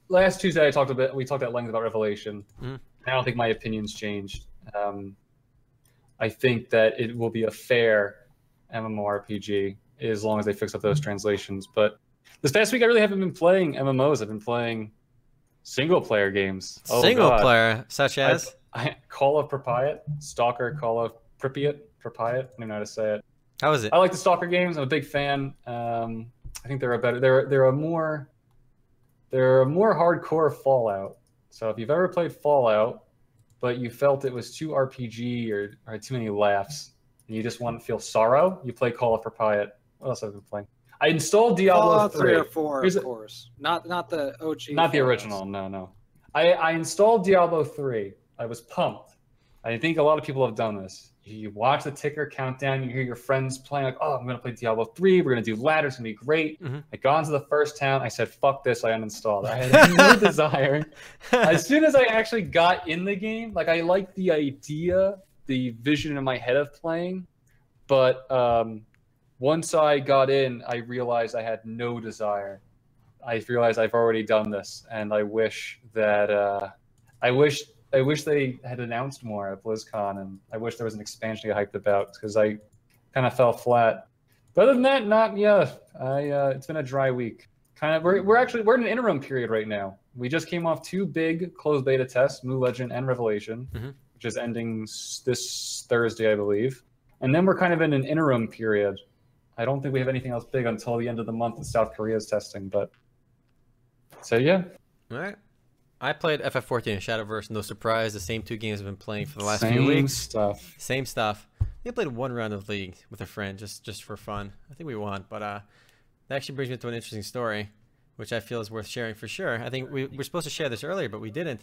last Tuesday I talked a bit. We talked at length about Revelation. Mm. I don't think my opinion's changed. I think that it will be a fair MMORPG as long as they fix up those translations. But this past week I really haven't been playing MMOs. I've been playing single-player games. Oh, single-player, such as Call of Pripyat, Stalker, Call of Pripyat. I don't know how to say it. How is it? I like the Stalker games. I'm a big fan. I think they're a better. They're a more hardcore Fallout. So if you've ever played Fallout, but you felt it was too RPG or too many laughs, and you just want to feel sorrow, you play Call of Pripyat. What else have I been playing? I installed Diablo 3 or 4, of course. Not the OG. Not the original, no, no. I installed Diablo 3. I was pumped. I think a lot of people have done this. You watch the ticker countdown, you hear your friends playing, like, oh, I'm going to play Diablo 3, we're going to do ladder, it's going to be great. Mm-hmm. I got into the first town, I said, fuck this, I uninstalled. I had no desire. As soon as I actually got in the game, like, I liked the idea, the vision in my head of playing, but once I got in, I realized I had no desire. I realized I've already done this, and I wish that, I wish they had announced more at BlizzCon, and I wish there was an expansion to get hyped about, because I kind of fell flat. But other than that, not yet. It's been a dry week. Kind of, we're in an interim period right now. We just came off two big closed beta tests, New Legend and Revelation, which is ending this Thursday, I believe. And then we're kind of in an interim period. I don't think we have anything else big until the end of the month in South Korea's testing, but... So, yeah. All right. I played FF14 and Shadowverse, no surprise. The same two games I've been playing for the last few weeks. Same stuff. I played one round of League with a friend just for fun. I think we won, but that actually brings me to an interesting story, which I feel is worth sharing for sure. I think we were supposed to share this earlier, but we didn't.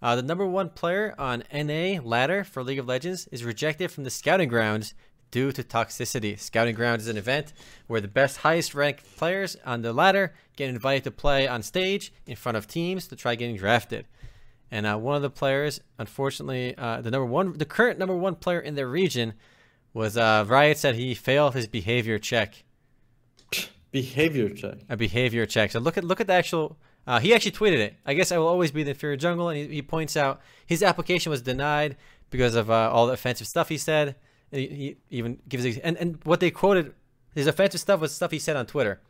The #1 player on NA ladder for League of Legends is rejected from the scouting grounds due to toxicity. Scouting grounds is an event where the best, highest ranked players on the ladder get invited to play on stage in front of teams to try getting drafted. And one of the players, unfortunately, the current #1 player in their region, was Riot said he failed his behavior check. Behavior check. A behavior check. So look at the actual. He actually tweeted it. I guess I will always be the inferior jungle, and he points out his application was denied because of all the offensive stuff he said. He even gives and what they quoted his offensive stuff was stuff he said on Twitter,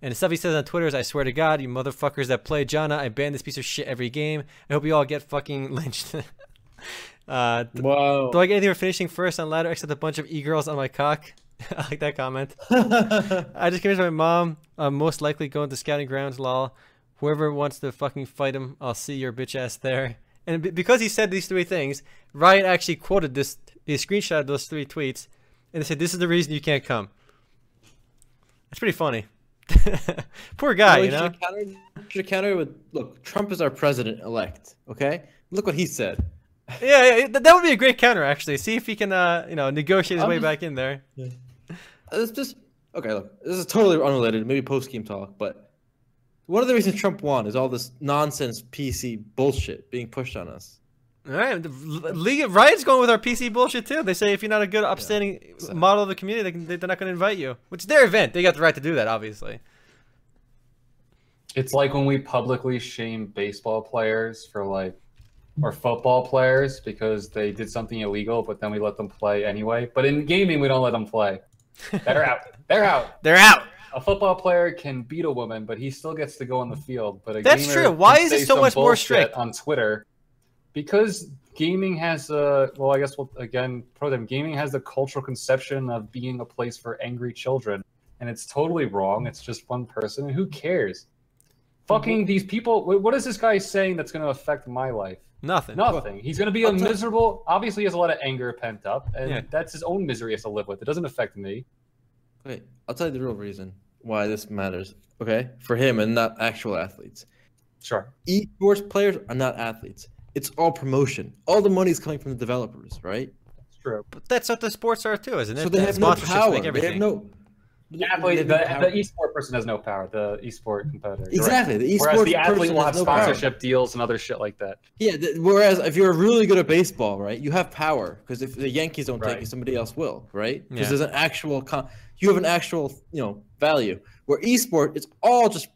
and the stuff he says on Twitter is, I swear to God, you motherfuckers that play Janna, I ban this piece of shit every game. I hope you all get fucking lynched. Wow. Do I get anything for finishing first on ladder except a bunch of e-girls on my cock? I like that comment. I just convinced my mom I'm most likely going to scouting grounds, lol. Whoever wants to fucking fight him, I'll see your bitch ass there. And because he said these three things, Riot actually quoted this. They screenshotted those three tweets, and they said, "This is the reason you can't come." That's pretty funny. Poor guy, you know. Should counter with, look, Trump is our president-elect. Okay, look what he said. Yeah, that would be a great counter, actually. See if he can, you know, negotiate his way back in there. Yeah. It's just okay. Look, this is totally unrelated. Maybe post-game talk, but one of the reasons Trump won is all this nonsense PC bullshit being pushed on us. All right, Riot's going with our PC bullshit too. They say if you're not a good, upstanding model of the community, they're not going to invite you. Which is their event; they got the right to do that, obviously. It's like when we publicly shame baseball players for or football players because they did something illegal, but then we let them play anyway. But in gaming, we don't let them play. They're out. They're out. They're out. A football player can beat a woman, but he still gets to go on the field. But a that's gamer true. Why is it so much more strict on Twitter? Because gaming has gaming has the cultural conception of being a place for angry children, and it's totally wrong. It's just one person, and who cares? Fucking these people. What is this guy saying that's going to affect my life? Nothing. He's going to be a miserable. Obviously, he has a lot of anger pent up, and that's his own misery he has to live with. It doesn't affect me. Okay, I'll tell you the real reason why this matters. Okay, for him and not actual athletes. Sure. Esports players are not athletes. It's all promotion. All the money's coming from the developers, right? That's true. But that's what the sports are too, isn't it? So they have no power. The esport person has no power. The esport competitor. Exactly. The esport person. Whereas the athlete will have sponsorship deals and other shit like that. Yeah. Whereas if you're really good at baseball, right, you have power because if the Yankees don't take it, somebody else will, right? Because there's an actual you have an actual value. Where esport, it's all just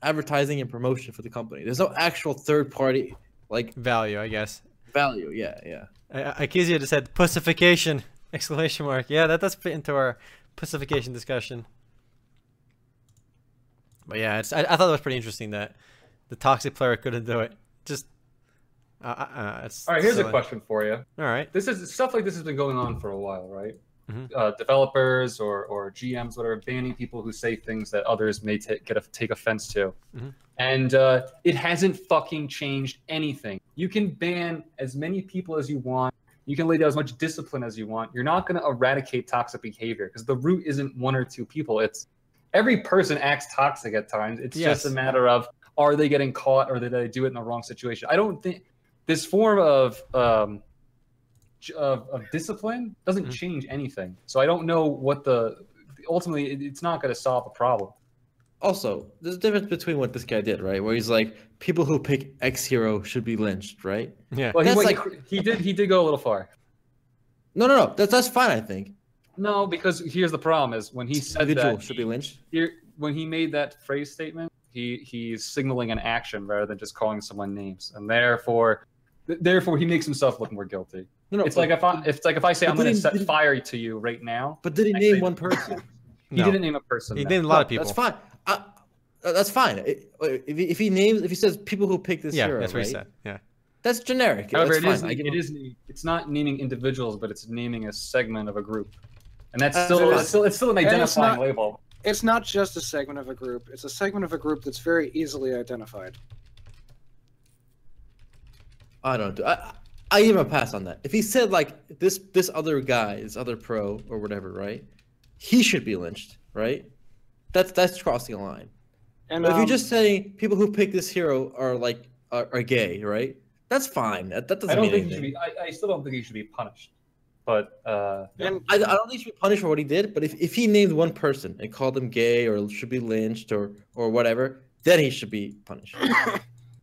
advertising and promotion for the company. There's no actual third party. Like value, I guess. Value, yeah. Akizia just said pussification! Exclamation mark. Yeah, that does fit into our pussification discussion. But yeah, I thought it was pretty interesting that the toxic player couldn't do it. Just, all right, here's silly. A question for you. All right. Stuff like this has been going on for a while, right? Developers or GMs, whatever, banning people who say things that others may take offense to. And it hasn't fucking changed anything. You can ban as many people as you want. You can lay down as much discipline as you want. You're not going to eradicate toxic behavior because the root isn't one or two people. It's every person acts toxic at times. It's just a matter of, are they getting caught or did they do it in the wrong situation? I don't think this form of discipline doesn't change anything. So I don't know what the ultimately it's not going to solve the problem. Also, there's a difference between what this guy did, right? Where he's like, people who pick X hero should be lynched, right? Yeah. Well, that's he did go a little far. No. That's fine, I think. No, because here's the problem: is when he said that should be lynched. When he made that phrase statement, he's signaling an action rather than just calling someone names, and therefore he makes himself look more guilty. No, it's like if I say I'm going to set fire to you right now. But did he name one person? He didn't name a person. He named a lot of people. That's fine. That's fine. If he says people who pick this hero, that's what he said. Yeah. That's generic. However, it's not naming individuals, but it's naming a segment of a group, and that's still an identifying label. It's not just a segment of a group. It's a segment of a group that's very easily identified. I give him a pass on that. If he said like this other guy, this other pro or whatever, right? He should be lynched, right? That's crossing a line. And but if you're just saying people who pick this hero are gay, right? That's fine. That doesn't mean anything. I still don't think he should be punished. But I don't think he should be punished for what he did. But if he named one person and called them gay or should be lynched or whatever, then he should be punished.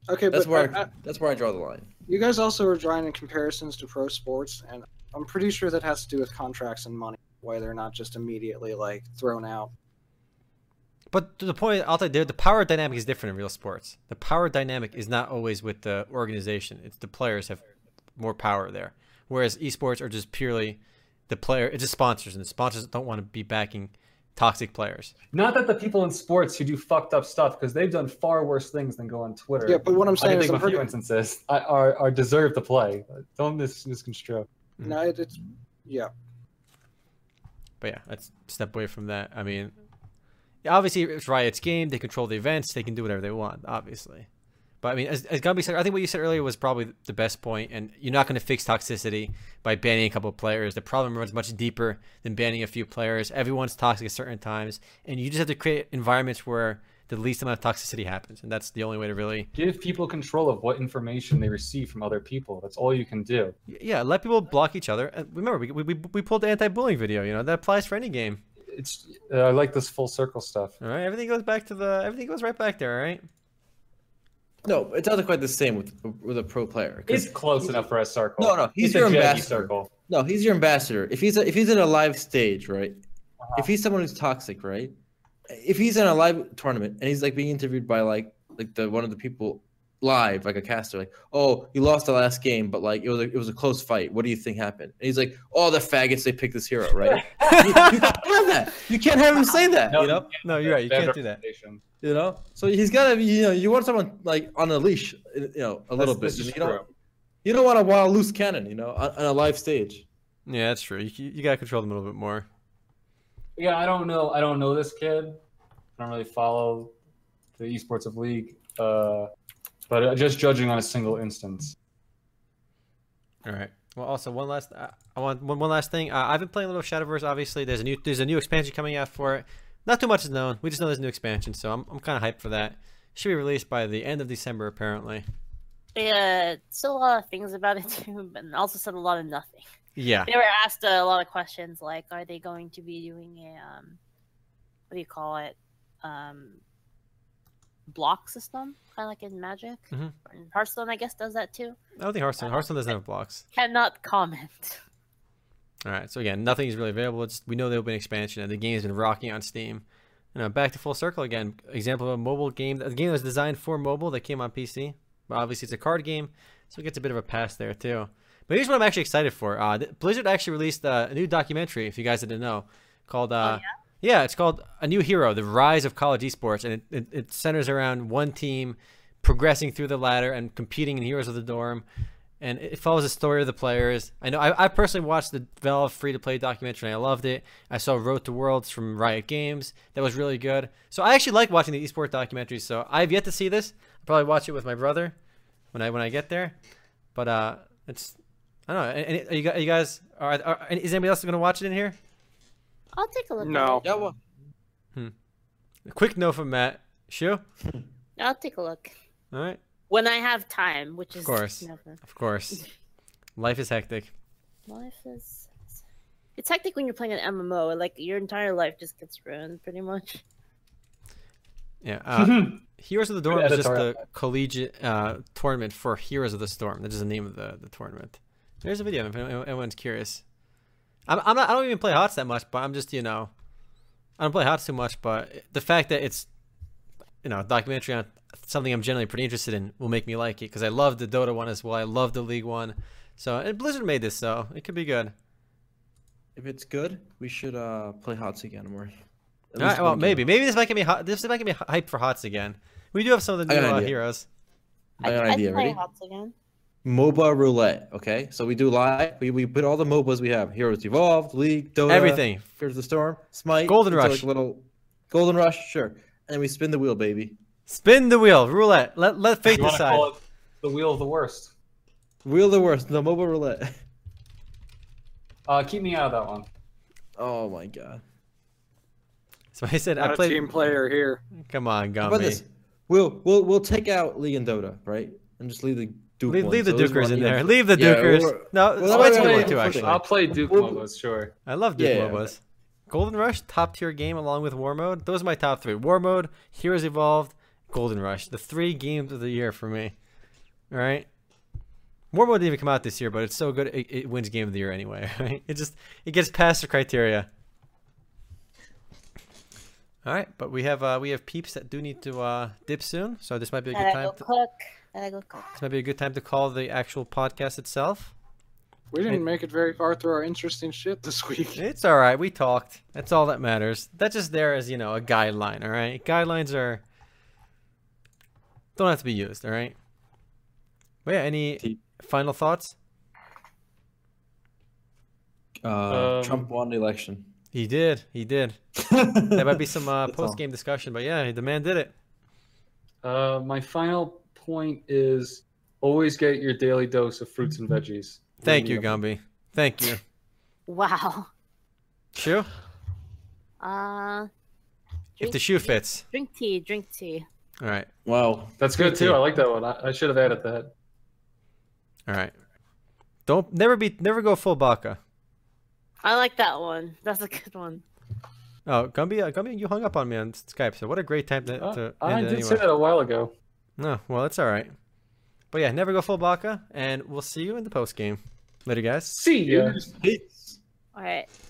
Okay, that's where I draw the line. You guys also are drawing in comparisons to pro sports, and I'm pretty sure that has to do with contracts and money, why they're not just immediately like thrown out. But to the point, Altai, the power dynamic is different in real sports. The power dynamic is not always with the organization. It's the players have more power there. Whereas esports are just purely the player. It's just sponsors, and the sponsors don't want to be backing toxic players. Not that the people in sports who do fucked up stuff, because they've done far worse things than go on Twitter. Yeah, but what I'm saying is a few instances are deserved to play. Don't misconstrue. No, it's... Yeah. But yeah, let's step away from that. I mean... Obviously, it's Riot's game. They control the events. They can do whatever they want, obviously. But I mean, as Gumby said, I think what you said earlier was probably the best point. And you're not going to fix toxicity by banning a couple of players. The problem runs much deeper than banning a few players. Everyone's toxic at certain times. And you just have to create environments where the least amount of toxicity happens. And that's the only way to really... Give people control of what information they receive from other people. That's all you can do. Yeah, let people block each other. And remember, we pulled the anti-bullying video. You know, that applies for any game. It's I like this full circle stuff. All right, everything goes back to everything goes right back there, right? No, it's not quite the same with a pro player. It's close enough for a circle. No, he's your ambassador. Circle. No, he's your ambassador. If he's in a live stage, right? Uh-huh. If he's someone who's toxic, right? If he's in a live tournament and he's like being interviewed by like the one of the people live, like a caster, like, oh, you lost the last game, but like it was a close fight. What do you think happened? And he's like, oh, the faggots, they picked this hero, right? you can't have that. You can't have him say that. No, you know? No, you're right. You can't do that. You know. So he's gotta be. You know, you want someone like on a leash. You know, a little bit. You don't want a wild loose cannon. You know, on a live stage. Yeah, that's true. You gotta control them a little bit more. Yeah, I don't know this kid. I don't really follow the esports of League. But just judging on a single instance. All right. Well, also one last thing. I've been playing a little Shadowverse. Obviously, there's a new expansion coming out for it. Not too much is known. We just know there's a new expansion, so I'm kind of hyped for that. Should be released by the end of December, apparently. Yeah, still a lot of things about it too, but also said a lot of nothing. Yeah. They were asked a lot of questions, like, are they going to be doing a what do you call it? Block system, kind of like in Magic. And Hearthstone, I guess, does that too. I don't think Hearthstone doesn't have blocks. Cannot comment. All right, so again, nothing is really available. It's just, we know there will be an expansion, and the game has been rocking on Steam. You know, back to full circle again. Example of a mobile game. The game that was designed for mobile that came on PC. But obviously, it's a card game, so it gets a bit of a pass there too. But here's what I'm actually excited for. Blizzard actually released a new documentary, if you guys didn't know, called. Yeah, it's called A New Hero, The Rise of College Esports, and it centers around one team progressing through the ladder and competing in Heroes of the Dorm, and it follows the story of the players. I know I personally watched the Valve free-to-play documentary, and I loved it. I saw Road to Worlds from Riot Games. That was really good. So I actually like watching the esports documentaries, so I've yet to see this. I'll probably watch it with my brother when I get there, but it's, I don't know. Is anybody else going to watch it in here? I'll take a look. No. Yeah, well, A quick no from Matt. Shu? I'll take a look. All right. When I have time, which is of course, never. Of course. Life is hectic. Life is... It's hectic when you're playing an MMO. And, like, your entire life just gets ruined, pretty much. Yeah. Heroes of the Dorm is just the collegiate tournament for Heroes of the Storm. That is the name of the tournament. There's a video if anyone's curious. I'm not, I don't even play HOTS that much, but I'm just, you know... I don't play HOTS too much, but the fact that it's, you know, a documentary on something I'm generally pretty interested in will make me like it, because I love the Dota one as well. I love the League one. So, and Blizzard made this, so it could be good. If it's good, we should play HOTS again more. All right, well, maybe. Maybe this might get me hype for HOTS again. We do have some of the new heroes. I got an idea. Ready? Play HOTS again. MOBA roulette, okay? So we do live. We put all the MOBAs we have. Heroes Evolved, League, Dota, everything. Here's the Storm, Smite, Golden Rush. Like little Golden Rush, sure. And we spin the wheel, baby. Spin the wheel, roulette. Let fate you decide. Call it the wheel of the worst. Wheel of the worst, the MOBA roulette. Keep me out of that one. Oh my god. So I said, I played a team player here. Come on, Gumby. How about this? We'll take out League and Dota, right? And just leave the Duke leave the Dukers in there. Leave the Dukers. Actually. I'll play Duke MOBAs, sure. I love Duke MOBAs. Yeah. Golden Rush, top tier game along with War Mode. Those are my top three. War Mode, Heroes Evolved, Golden Rush. The three games of the year for me. All right. War Mode didn't even come out this year, but it's so good it wins game of the year anyway. Right? It gets past the criteria. All right, but we have peeps that do need to dip soon, so this might be a good time. This might be a good time to call the actual podcast itself. We didn't make it very far through our interesting shit this week. It's all right. We talked. That's all that matters. That's just there as, you know, a guideline. All right, guidelines don't have to be used. All right. Well, yeah. Any final thoughts? Trump won the election. He did. He did. There might be some post-game discussion, but yeah, the man did it. My final point is always get your daily dose of fruits and veggies. Thank you, Gumby. Thank you. Wow. Shoe? If the shoe fits. Drink tea. Drink tea. All right. Wow. That's good, too. I like that one. I should have added that. All right. Don't never go full baka. I like that one. That's a good one. Oh, Gumby, you hung up on me on Skype, so what a great time to end I did anyway. Say that a while ago. No, well, it's all right. But yeah, never go full baka, and we'll see you in the post game. Later, guys. See you. All right.